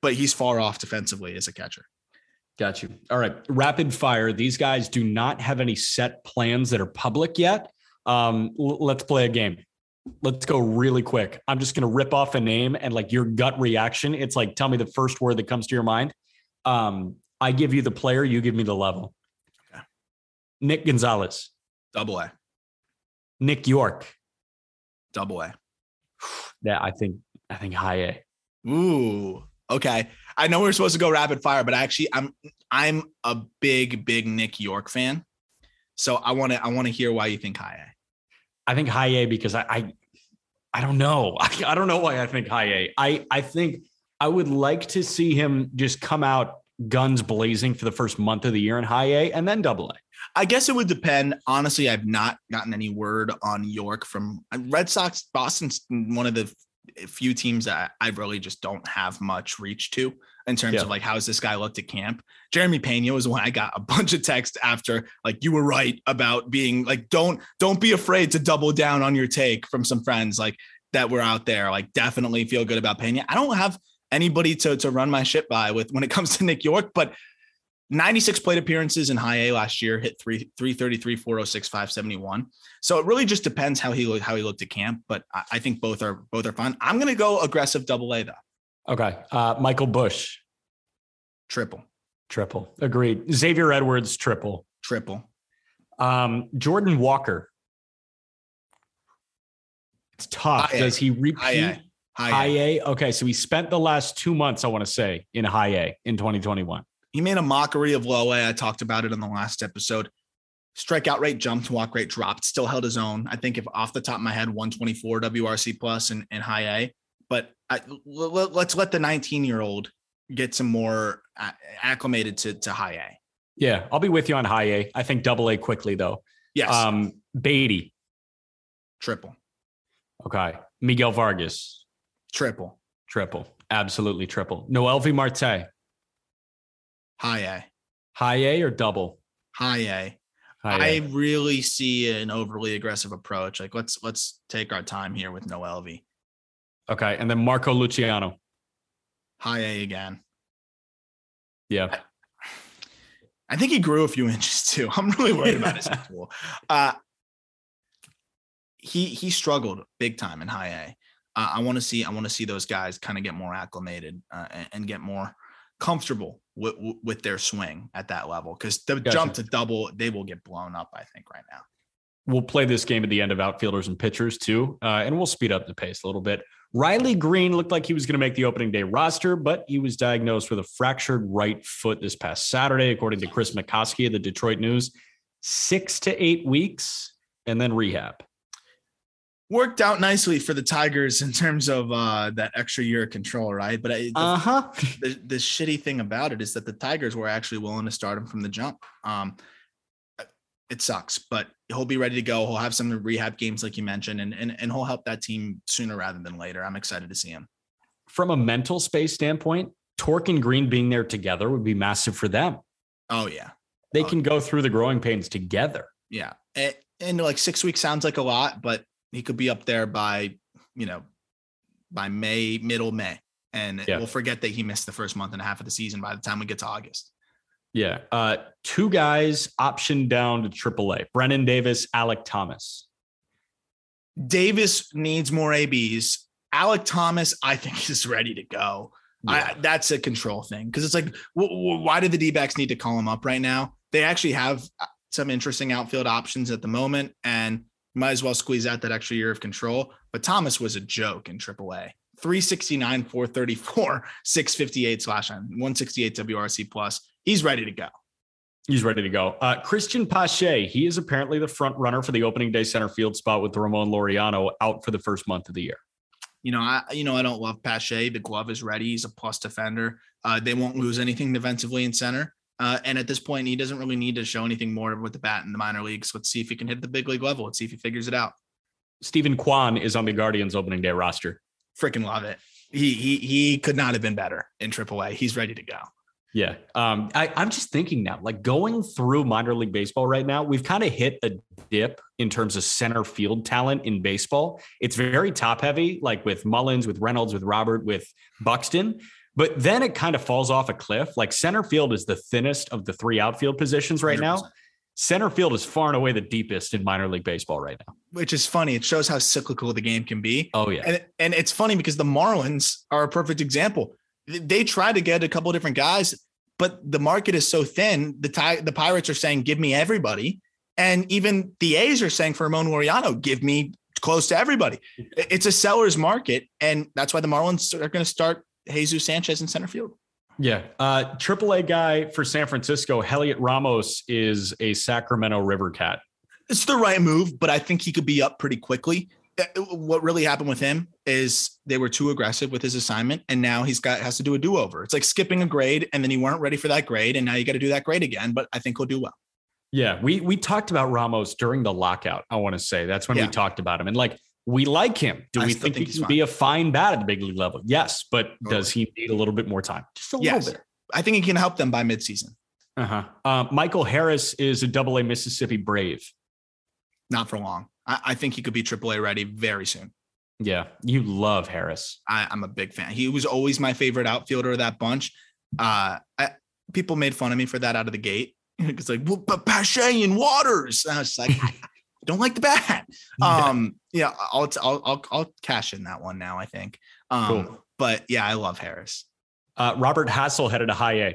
but he's far off defensively as a catcher. Got you. All right. Rapid fire. These guys do not have any set plans that are public yet. Let's play a game. Let's go really quick. I'm just going to rip off a name and like your gut reaction. It's like, tell me the first word that comes to your mind. I give you the player. You give me the level. Okay. Nick Gonzales. Double-A. Nick York. Double-A. Yeah, I think high A. Ooh. Okay. I know we're supposed to go rapid fire, but actually I'm a big Nick York fan. So I want to hear why you think high A. I think high A because I don't know. I don't know why I think high A. I think I would like to see him just come out guns blazing for the first month of the year in high A and then Double A. I guess it would depend. Honestly, I've not gotten any word on York from Red Sox. Boston's one of the few teams that I really just don't have much reach to in terms of like, how's this guy looked at camp? Jeremy Pena was when I got a bunch of texts after, like, you were right about being like, don't be afraid to double down on your take from some friends like that were out there. Like, definitely feel good about Pena. I don't have anybody to run my shit by with when it comes to Nick York, but 96 plate appearances in high A last year, hit 333, 406, 571. So it really just depends how he looked at camp, but I think both are fine. I'm going to go aggressive Double-A though. Okay. Michael Bush. Triple. Agreed. Xavier Edwards. Triple. Jordan Walker. It's tough. Does he repeat? High A. Okay. So he spent the last 2 months, I want to say, in high A in 2021. He made a mockery of low A. I talked about it in the last episode. Strikeout rate jumped, walk rate dropped, still held his own. I think if off the top of my head, 124 WRC plus in high A. But let's let the 19-year-old get some more acclimated to high A. Yeah, I'll be with you on high A. I think Double A quickly, though. Yes. Beatty. Triple. Okay. Miguel Vargas. Triple. Absolutely triple. Noel V. Marte. High A or double? High A. I really see an overly aggressive approach. Like let's take our time here with Noel V. Okay. And then Marco Luciano. High A again. Yeah. I think he grew a few inches too. I'm really worried about his pool. He struggled big time in high A. I want to see those guys kind of get more acclimated and get more comfortable with their swing at that level, because the jump to double, they will get blown up, I think, right now. We'll play this game at the end of outfielders and pitchers too, and we'll speed up the pace a little bit. Riley Green looked like he was going to make the opening day roster, but he was diagnosed with a fractured right foot this past Saturday, according to Chris McCoskey of the Detroit News. 6 to 8 weeks and then rehab. worked out nicely for the Tigers in terms of that extra year of control, right? But the shitty thing about it is that the Tigers were actually willing to start him from the jump. It sucks, but he'll be ready to go. He'll have some rehab games, like you mentioned, and he'll help that team sooner rather than later. I'm excited to see him. From a mental space standpoint, Tork and Greene being there together would be massive for them. Oh, yeah. They can go through the growing pains together. Yeah. And like 6 weeks sounds like a lot, but he could be up there by, by middle May. And we'll forget that he missed the first month and a half of the season by the time we get to August. Yeah. Two guys optioned down to AAA, Brennan Davis, Alek Thomas. Davis needs more ABs. Alek Thomas, I think, is ready to go. Yeah. That's a control thing. Because it's like, why do the D-backs need to call him up right now? They actually have some interesting outfield options at the moment and might as well squeeze out that extra year of control. But Thomas was a joke in AAA. 369, 434, 658 slash on 168 WRC plus. He's ready to go. He's ready to go. Christian Pache, he is apparently the front runner for the opening day center field spot with Ramon Laureano out for the first month of the year. I don't love Pache. The glove is ready. He's a plus defender. They won't lose anything defensively in center. And at this point, he doesn't really need to show anything more with the bat in the minor leagues. Let's see if he can hit the big league level. Let's see if he figures it out. Stephen Kwan is on the Guardians opening day roster. Freaking love it. He could not have been better in AAA. He's ready to go. Yeah. I'm just thinking now, like going through minor league baseball right now, we've kind of hit a dip in terms of center field talent in baseball. It's very top heavy, like with Mullins, with Reynolds, with Robert, with Buxton, but then it kind of falls off a cliff. Like center field is the thinnest of the three outfield positions right 100%. Now. Center field is far and away the deepest in minor league baseball right now. Which is funny. It shows how cyclical the game can be. Oh yeah. And it's funny because the Marlins are a perfect example. They try to get a couple of different guys, but the market is so thin. The Pirates are saying, give me everybody. And even the A's are saying for Ramon Laureano, give me close to everybody. It's a seller's market. And that's why the Marlins are going to start Jesus Sanchez in center field. Yeah. AAA guy for San Francisco, Heliot Ramos is a Sacramento River Cat. It's the right move, but I think he could be up pretty quickly. What really happened with him is they were too aggressive with his assignment. And now has to do a do-over. It's like skipping a grade and then you weren't ready for that grade. And now you got to do that grade again, but I think he'll do well. Yeah. We talked about Ramos during the lockout. I want to say that's when we talked about him and like, we like him. Do we think he can be a fine bat at the big league level? Yes. But does he need a little bit more time? Just a little bit. I think he can help them by midseason. Uh-huh. Michael Harris is a double-A Mississippi Brave. Not for long. I think he could be AAA ready very soon. Yeah. You love Harris. I'm a big fan. He was always my favorite outfielder of that bunch. People made fun of me for that out of the gate. It's like, well, but Pache and Waters. And I was just like, I don't like the bat. I'll cash in that one now, I think. Cool. But yeah, I love Harris. Robert Hassel headed to high A.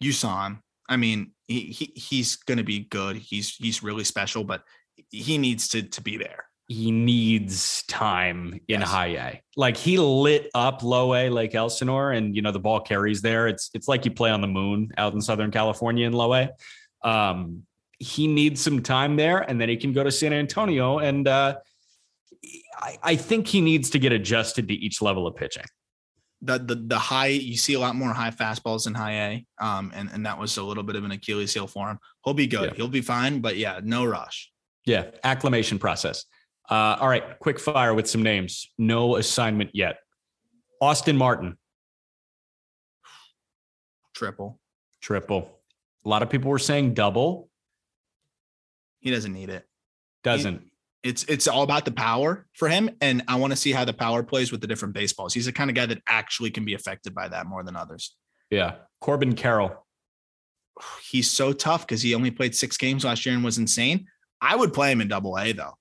You saw him. I mean, he's going to be good. He's really special, but he needs to be there. He needs time in high A. Like he lit up low A Lake Elsinore and, the ball carries there. It's like you play on the moon out in Southern California in low A. He needs some time there and then he can go to San Antonio. And I think he needs to get adjusted to each level of pitching. The high, you see a lot more high fastballs in high A. And that was a little bit of an Achilles heel for him. He'll be good. Yeah. He'll be fine, but no rush. Yeah. Acclimation process. All right. Quick fire with some names. No assignment yet. Austin Martin. Triple. A lot of people were saying double. He doesn't need it. It's all about the power for him. And I want to see how the power plays with the different baseballs. He's the kind of guy that actually can be affected by that more than others. Yeah. Corbin Carroll. He's so tough because he only played 6 games last year and was insane. I would play him in AA though.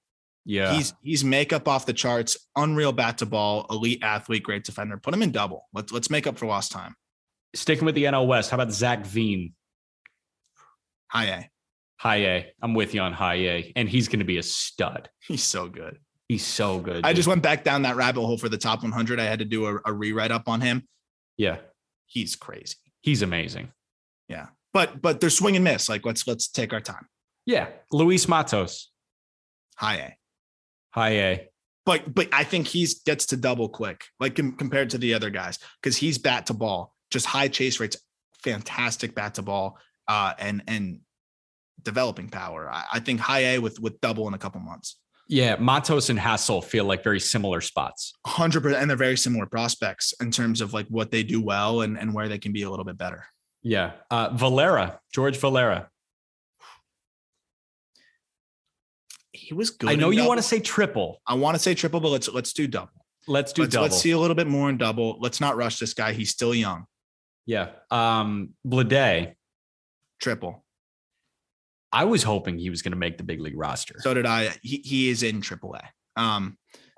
Yeah. He's makeup off the charts, unreal bat to ball, elite athlete, great defender. Put him in double. Let's make up for lost time. Sticking with the NL West. How about Zach Veen? High A. I'm with you on high A. And he's going to be a stud. He's so good. Dude. I just went back down that rabbit hole for the top 100. I had to do a rewrite up on him. Yeah. He's crazy. He's amazing. Yeah. But they're swing and miss. Like let's take our time. Yeah. Luis Matos. High A. But I think he's gets to double quick, like compared to the other guys, because he's bat to ball, just high chase rates, fantastic bat to ball, and developing power. I think high A with double in a couple months. Yeah, Matos and Hassel feel like very similar spots. 100%, and they're very similar prospects in terms of like what they do well and where they can be a little bit better. Yeah, Valera, George Valera. He was good. I know you want to say triple. I want to say triple, but let's do double. Let's do double. Let's see a little bit more in double. Let's not rush this guy. He's still young. Yeah. Bleday. Triple. I was hoping he was going to make the big league roster. So did I. He is in triple A.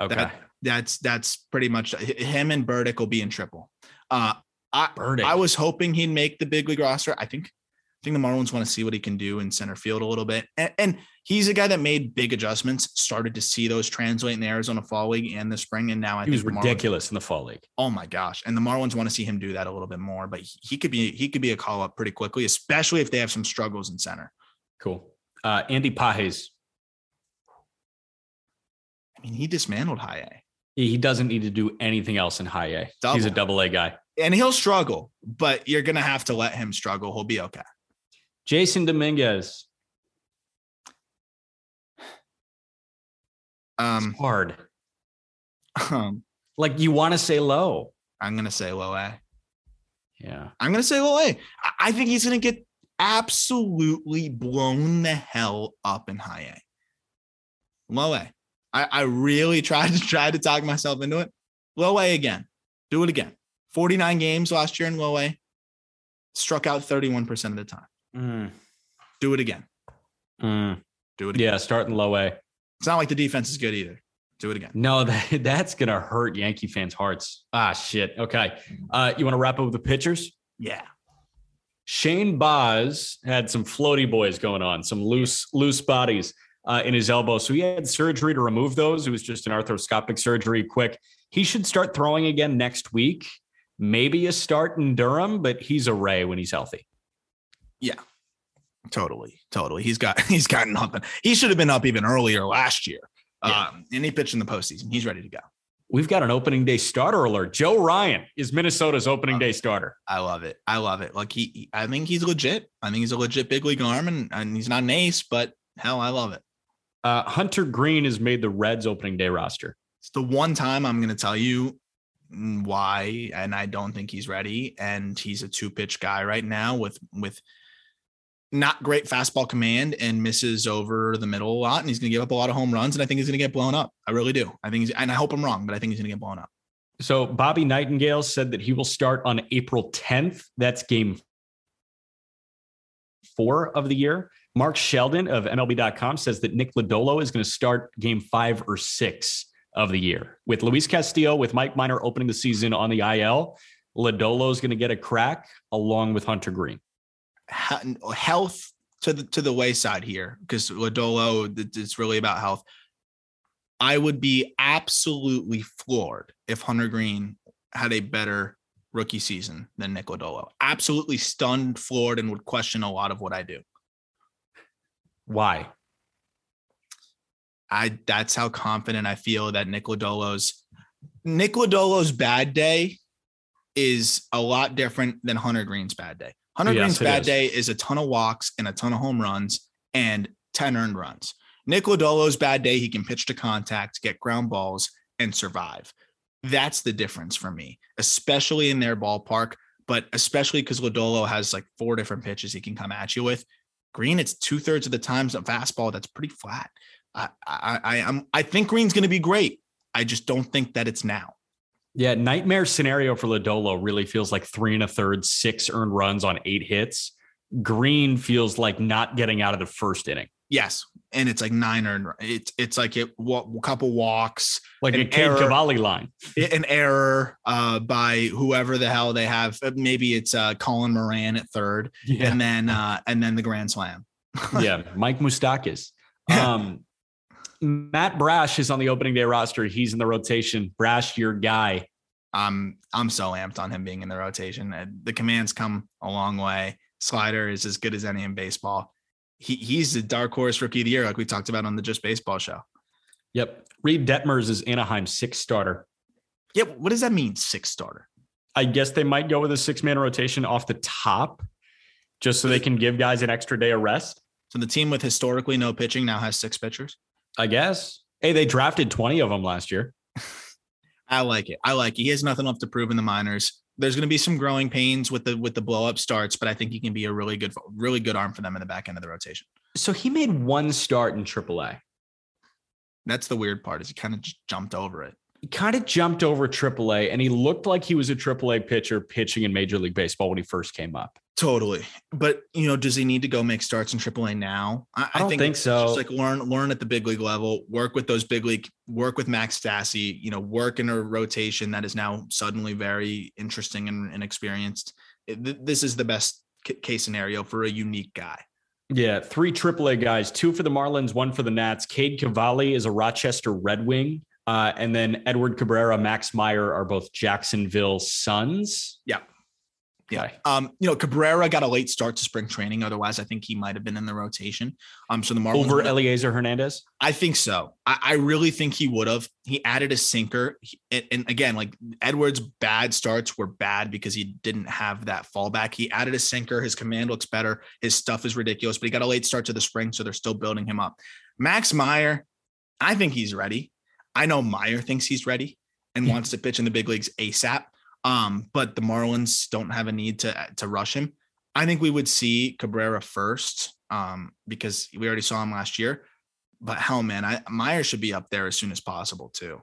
Okay. That's pretty much him, and Burdick will be in triple. I was hoping he'd make the big league roster. I think the Marlins want to see what he can do in center field a little bit. And he's a guy that made big adjustments, started to see those translate in the Arizona Fall League and the spring. And now he was ridiculous in the Fall League. Oh my gosh. And the Marlins want to see him do that a little bit more, but he could be a call up pretty quickly, especially if they have some struggles in center. Cool. Andy Pages. I mean, he dismantled high A. He doesn't need to do anything else in high A. Double. He's a double A guy. And he'll struggle, but you're going to have to let him struggle. He'll be okay. Jason Dominguez. It's hard. Like you want to say low. I'm going to say low A. Yeah. I'm going to say low A. I think he's going to get absolutely blown the hell up in high A. Low A. I really tried to talk myself into it. Low A again. Do it again. 49 games last year in low A. Struck out 31% of the time. Do it again. Do it again. Yeah, start in low A. It's not like the defense is good either. Do it again. No, that's going to hurt Yankee fans' hearts. Ah, shit. Okay. You want to wrap up with the pitchers? Yeah. Shane Baz had some floaty boys going on, some loose bodies in his elbow. So he had surgery to remove those. It was just an arthroscopic surgery, quick. He should start throwing again next week. Maybe a start in Durham, but he's a Ray when he's healthy. Yeah, totally. He's got nothing. He should have been up even earlier last year. Yeah. And he pitched in the postseason. He's ready to go. We've got an opening day starter alert. Joe Ryan is Minnesota's opening day starter. I love it. Like I think he's legit. I think he's a legit big league arm, and he's not an ace, but hell, I love it. Hunter Greene has made the Reds opening day roster. It's the one time I'm going to tell you why, and I don't think he's ready. And he's a two-pitch guy right now with not great fastball command and misses over the middle a lot. And he's going to give up a lot of home runs. And I think he's going to get blown up. I really do. And I hope I'm wrong, but I think he's going to get blown up. So Bobby Nightingale said that he will start on April 10th. That's game 4 of the year. Mark Sheldon of MLB.com says that Nick Lodolo is going to start game 5 or 6 of the year, with Luis Castillo, with Mike Minor opening the season on the IL. Lodolo is going to get a crack along with Hunter Greene. Health to the wayside here, because Lodolo, it's really about health. I would be absolutely floored if Hunter Greene had a better rookie season than Nick Lodolo. Absolutely stunned, floored, and would question a lot of what I do. Why? That's how confident I feel that Nick Lodolo's bad day is a lot different than Hunter Green's bad day. Hunter Green's bad day is a ton of walks and a ton of home runs and 10 earned runs. Nick Lodolo's bad day, he can pitch to contact, get ground balls, and survive. That's the difference for me, especially in their ballpark, but especially because Lodolo has like 4 different pitches he can come at you with. Greene, it's 2/3 of the times a fastball that's pretty flat. I think Green's going to be great. I just don't think that it's now. Yeah, nightmare scenario for Lodolo really feels like 3 1/3, 6 earned runs on 8 hits. Greene feels like not getting out of the first inning. Yes, and it's like 9 earned. It's like a couple walks, like a Cade Cavalli line, an error by whoever the hell they have. Maybe it's Colin Moran at third, yeah. and then the grand slam. Yeah, Mike Moustakas. Matt Brash is on the opening day roster. He's in the rotation. Brash, your guy. I'm so amped on him being in the rotation. The command's come a long way. Slider is as good as any in baseball. He's the dark horse rookie of the year, like we talked about on the Just Baseball show. Yep. Reid Detmers is Anaheim's sixth starter. Yeah. What does that mean? Sixth starter? I guess they might go with a 6-man rotation off the top just so they can give guys an extra day of rest. So the team with historically no pitching now has 6 pitchers, I guess. Hey, they drafted 20 of them last year. I like it. I like it. He has nothing left to prove in the minors. There's going to be some growing pains with the blow up starts, but I think he can be a really good arm for them in the back end of the rotation. So he made 1 start in AAA. That's the weird part, is he kind of just jumped over it. He kind of jumped over AAA, and he looked like he was a AAA pitcher pitching in Major League Baseball when he first came up. Totally. But, you know, does he need to go make starts in AAA now? I don't think so. Just like learn at the big league level, work with Max Stassi, you know, work in a rotation that is now suddenly very interesting and experienced. This is the best case scenario for a unique guy. Yeah, 3 AAA guys, 2 for the Marlins, 1 for the Nats. Cade Cavalli is a Rochester Red Wing. And then Edward Cabrera, Max Meyer are both Jacksonville Suns. Yeah. Yeah. You know, Cabrera got a late start to spring training. Otherwise, I think he might have been in the rotation. So the Marlins over Eliezer Hernandez? I think so. I really think he would have. He added a sinker. And again, like Edward's bad starts were bad because he didn't have that fallback. He added a sinker. His command looks better. His stuff is ridiculous, but he got a late start to the spring. So they're still building him up. Max Meyer, I think he's ready. I know Meyer thinks he's ready and wants to pitch in the big leagues ASAP, but the Marlins don't have a need to rush him. I think we would see Cabrera first because we already saw him last year. But hell, man, Meyer should be up there as soon as possible too.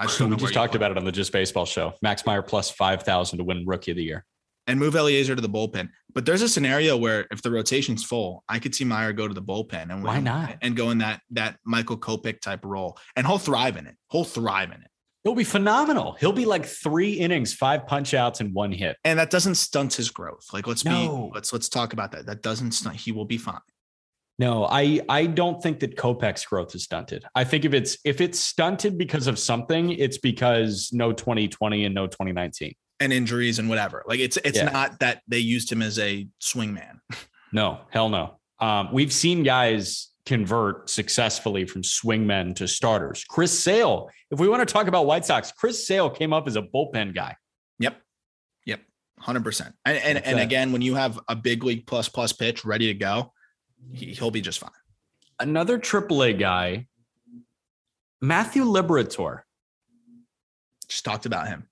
We just talked about it on the Just Baseball show. Max Meyer plus 5,000 to win Rookie of the Year. And move Eliezer to the bullpen. But there's a scenario where if the rotation's full, I could see Meyer go to the bullpen. And why not? And go in that Michael Kopech type role. And he'll thrive in it. He'll be phenomenal. He'll be like 3 innings, 5 punch outs, and 1 hit. And that doesn't stunt his growth. Like, let's talk about that. That doesn't stunt. He will be fine. No, I don't think that Kopech's growth is stunted. I think if it's stunted because of something, it's because no 2020 and no 2019. And injuries and whatever. Like it's not that they used him as a swingman. No, hell no. We've seen guys convert successfully from swingmen to starters. Chris Sale. If we want to talk about White Sox, Chris Sale came up as a bullpen guy. Yep. 100%. And again, when you have a big league plus pitch ready to go, he'll be just fine. Another AAA guy, Matthew Liberatore. Just talked about him.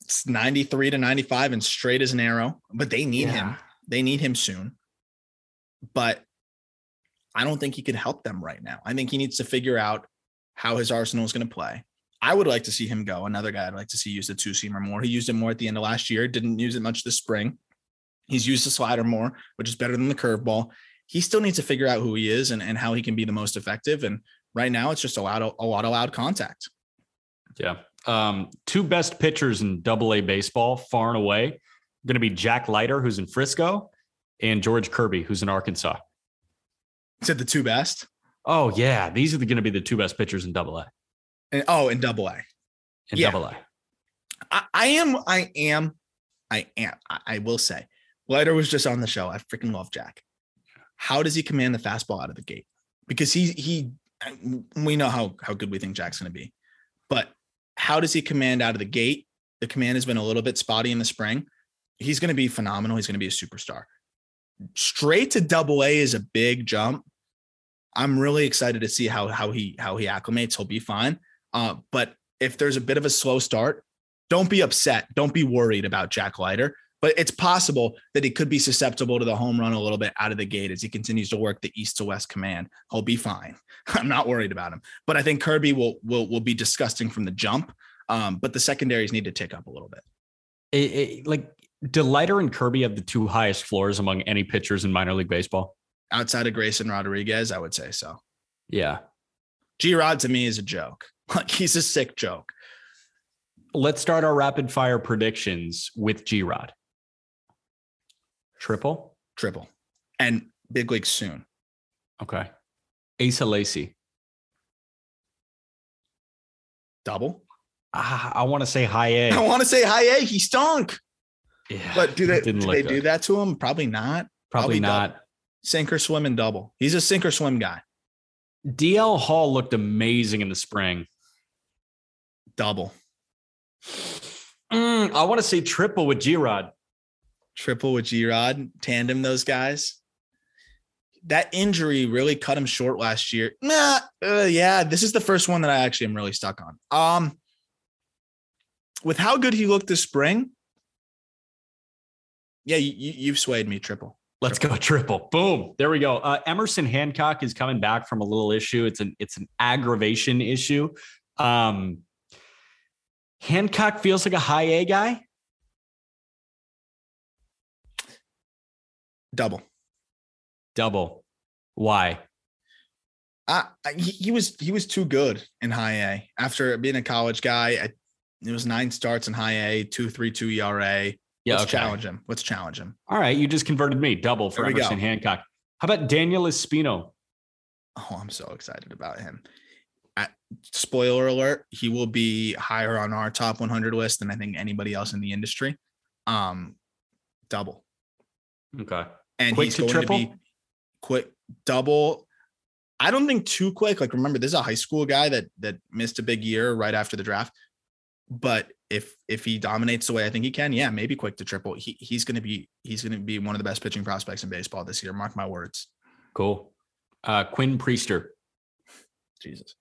It's 93 to 95 and straight as an arrow, but they need him. They need him soon, but I don't think he could help them right now. I think he needs to figure out how his arsenal is going to play. I would like to see him go. Another guy I'd like to see use the 2-seamer more. He used it more at the end of last year. Didn't use it much this spring. He's used the slider more, which is better than the curveball. He still needs to figure out who he is and how he can be the most effective. And right now it's just a lot of loud contact. Yeah. 2 best pitchers in AA baseball far and away going to be Jack Leiter, who's in Frisco, and George Kirby, who's in Arkansas. Is it the 2 best? Oh yeah. These are going to be the 2 best pitchers in AA. In AA. In AA. I will say Leiter was just on the show. I freaking love Jack. How does he command the fastball out of the gate? Because we know how good we think Jack's going to be, but how does he command out of the gate? The command has been a little bit spotty in the spring. He's going to be phenomenal. He's going to be a superstar. Straight to AA is a big jump. I'm really excited to see how he acclimates. He'll be fine. But if there's a bit of a slow start, don't be upset. Don't be worried about Jack Leiter. But it's possible that he could be susceptible to the home run a little bit out of the gate as he continues to work the east to west command. He'll be fine. I'm not worried about him, but I think Kirby will be disgusting from the jump. But the secondaries need to tick up a little bit. DeLiter and Kirby have the 2 highest floors among any pitchers in minor league baseball. Outside of Grayson Rodriguez, I would say so. Yeah. G-Rod to me is a joke. Like he's a sick joke. Let's start our rapid fire predictions with G-Rod. Triple and big league soon. Okay. Asa Lacy. Double. I want to say high A. He stunk. Yeah, but do they do that to him? Probably not. Sinker, swim, and double. He's a sink or swim guy. DL Hall looked amazing in the spring. Double. I want to say triple with G-Rod. Triple with G-Rod. Tandem those guys. That injury really cut him short last year. Yeah, this is the first one that I actually am really stuck on. With how good he looked this spring, yeah, you've swayed me, triple. Let's go triple. Boom. There we go. Emerson Hancock is coming back from a little issue. It's an aggravation issue. Hancock feels like a high A guy. Double. Why? He was too good in high A. After being a college guy, it was 9 starts in high A, 2.32 ERA. Yeah, Let's challenge him. All right, you just converted me. Double for Emerson Hancock. How about Daniel Espino? Oh, I'm so excited about him. Spoiler alert, he will be higher on our top 100 list than I think anybody else in the industry. Double. Okay. And quick he's to going triple? To be quick. Double. I don't think too quick. Like, remember, this is a high school guy that missed a big year right after the draft. But if he dominates the way I think he can, yeah, maybe quick to triple. He's going to be one of the best pitching prospects in baseball this year. Mark my words. Cool. Quinn Priester. Jesus.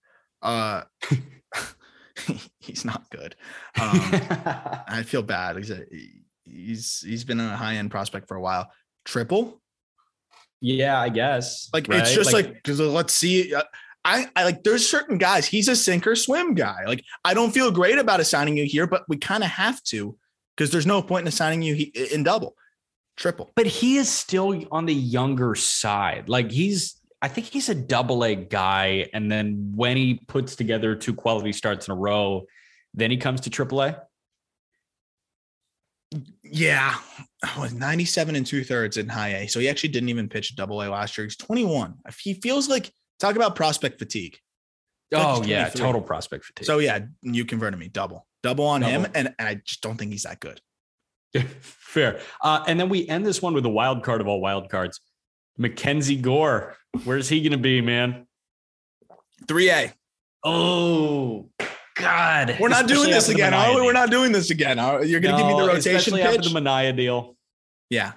He's not good. I feel bad. He's been a high end prospect for a while. Triple. Yeah, I guess. Like, right? It's just like, let's see. I like, there's certain guys, he's a sink or swim guy. Like, I don't feel great about assigning you here, but we kind of have to, because there's no point in assigning you in double, triple. But he is still on the younger side. Like, I think he's a double-A guy. And then when he puts together 2 quality starts in a row, then he comes to triple-A. Yeah. I was 97 2/3 in high A. So he actually didn't even pitch double-A last year. He's 21. He feels like, talk about prospect fatigue. Oh, yeah, total prospect fatigue. So, yeah, you converted me. Double on him, and I just don't think he's that good. Fair. And then we end this one with a wild card of all wild cards. Mackenzie Gore. Where's he going to be, man? 3A. Oh, God. We're not doing this again. We're not doing this again. You're going to give me the rotation pitch? After the Manaea deal. Yeah.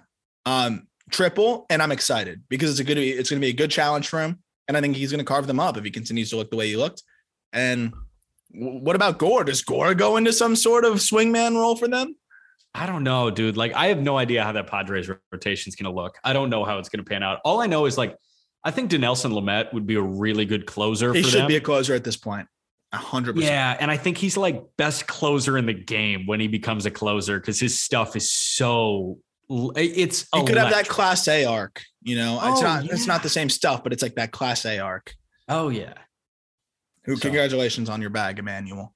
Triple, and I'm excited because it's going to be a good challenge for him. And I think he's going to carve them up if he continues to look the way he looked. And what about Gore? Does Gore go into some sort of swingman role for them? I don't know, dude. Like, I have no idea how that Padres rotation is going to look. I don't know how it's going to pan out. All I know is, like, I think Dinelson Lamet would be a really good closer for them. He should be a closer at this point. 100%. Yeah, and I think he's, like, best closer in the game when he becomes a closer, because his stuff is so... It's you could have that class A arc, you know. Oh, it's not the same stuff, but it's like that class A arc. Oh yeah. Congratulations on your bag, Emmanuel.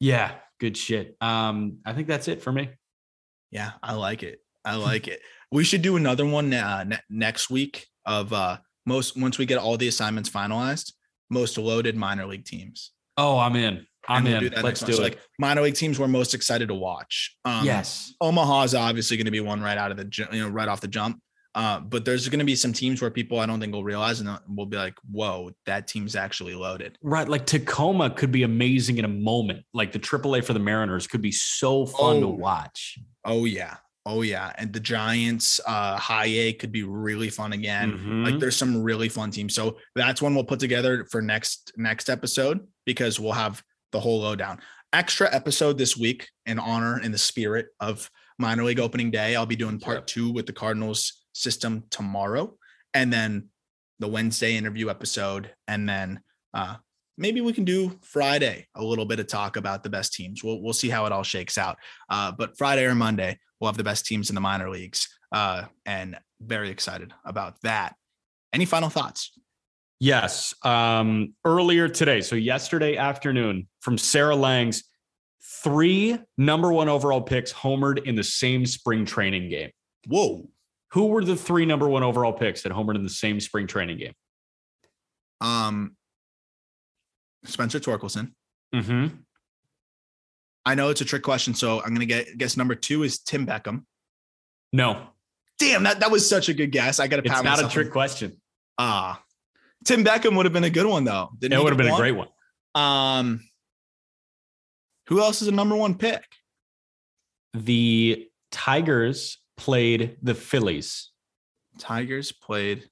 Yeah, good shit. I think that's it for me. Yeah, I like it. We should do another one next week of once we get all the assignments finalized, most loaded minor league teams. Oh, I'm in. Let's do it. So, like, minor league teams we're most excited to watch. Yes. Omaha's obviously going to be one right off the jump. But there's going to be some teams where people I don't think will realize and will be like, whoa, that team's actually loaded. Right. Like Tacoma could be amazing in a moment. Like the AAA for the Mariners could be so fun to watch. Oh, yeah. Oh, yeah. And the Giants high A could be really fun again. Mm-hmm. Like there's some really fun teams. So that's one we'll put together for next episode, because we'll have the whole lowdown. Extra episode this week in honor and the spirit of minor league opening day. I'll be doing part 2 with the Cardinals system tomorrow, and then the Wednesday interview episode. And then maybe we can do Friday, a little bit of talk about the best teams. We'll see how it all shakes out. But Friday or Monday, we'll have the best teams in the minor leagues. And very excited about that. Any final thoughts? Yes. Earlier today, so yesterday afternoon, from Sarah Lang's, 3 number 1 overall picks homered in the same spring training game. Whoa. Who were the 3 number 1 overall picks that homered in the same spring training game? Spencer Torkelson. Mm-hmm. I know it's a trick question, so I'm going to guess number 2 is Tim Beckham. No. Damn, that was such a good guess. I got to pat myself. It's not a trick question. Tim Beckham would have been a good one, though. It would have been a great one. Who else is a number one pick? The Tigers played the Phillies. Harper.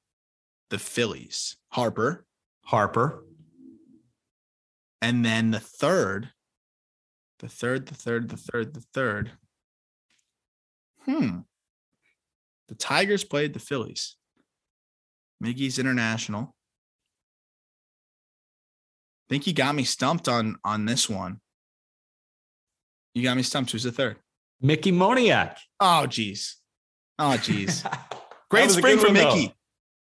And then the third. The Tigers played the Phillies. Miggy's international. I think you got me stumped on this one. You got me stumped. Who's the third? Mickey Moniak. Oh, geez. Great spring for Mickey. Though.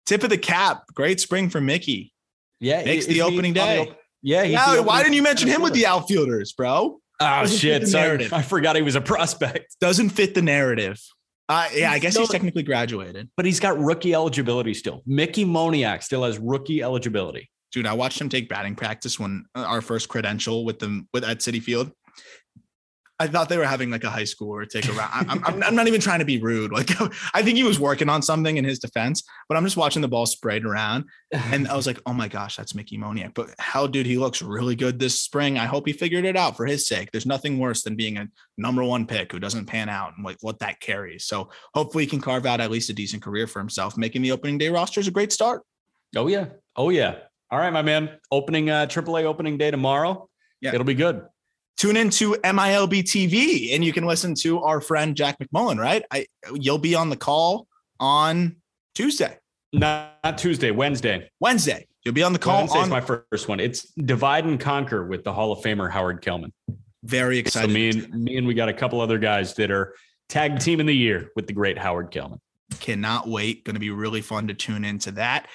Tip of the cap. Great spring for Mickey. Yeah. Makes the opening day. Yeah. Why didn't you mention him with the outfielders, bro? Oh, shit. Sorry. I forgot he was a prospect. Doesn't fit the narrative. I guess he's technically graduated. But he's got rookie eligibility still. Mickey Moniak still has rookie eligibility. Dude, I watched him take batting practice when our first credential at Citi Field. I thought they were having like a high schooler take a round. I'm not even trying to be rude. Like, I think he was working on something in his defense, but I'm just watching the ball sprayed around. And I was like, oh my gosh, that's Mickey Moniak. But hell, dude, he looks really good this spring. I hope he figured it out for his sake. There's nothing worse than being a number one pick who doesn't pan out and like what that carries. So hopefully he can carve out at least a decent career for himself. Making the opening day roster is a great start. Oh yeah. All right, my man. AAA opening day tomorrow. Yeah, it'll be good. Tune into MILB TV and you can listen to our friend Jack McMullen, right? You'll be on the call on Tuesday. Not Tuesday, Wednesday. You'll be on the call. Wednesday's my first one. It's Divide and Conquer with the Hall of Famer Howard Kelman. Very excited. So me and we got a couple other guys that are tag team in the year with the great Howard Kelman. Cannot wait. Going to be really fun to tune into that.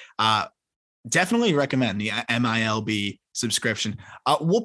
Definitely recommend the MILB subscription. We'll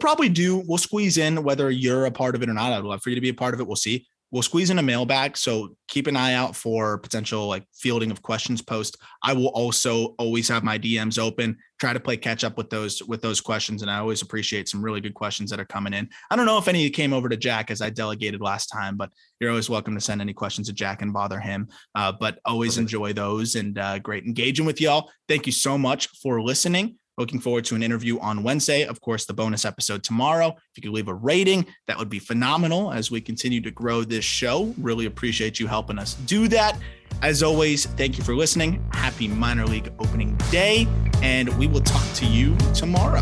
squeeze in whether you're a part of it or not. I'd love for you to be a part of it. We'll see. We'll squeeze in a mailbag. So keep an eye out for potential like fielding of questions post. I will also always have my DMs open, try to play catch up with those questions. And I always appreciate some really good questions that are coming in. I don't know if any came over to Jack as I delegated last time, but you're always welcome to send any questions to Jack and bother him. But always enjoy those and great engaging with y'all. Thank you so much for listening. Looking forward to an interview on Wednesday. Of course, the bonus episode tomorrow. If you could leave a rating, that would be phenomenal as we continue to grow this show. Really appreciate you helping us do that. As always, thank you for listening. Happy minor league opening day, and we will talk to you tomorrow.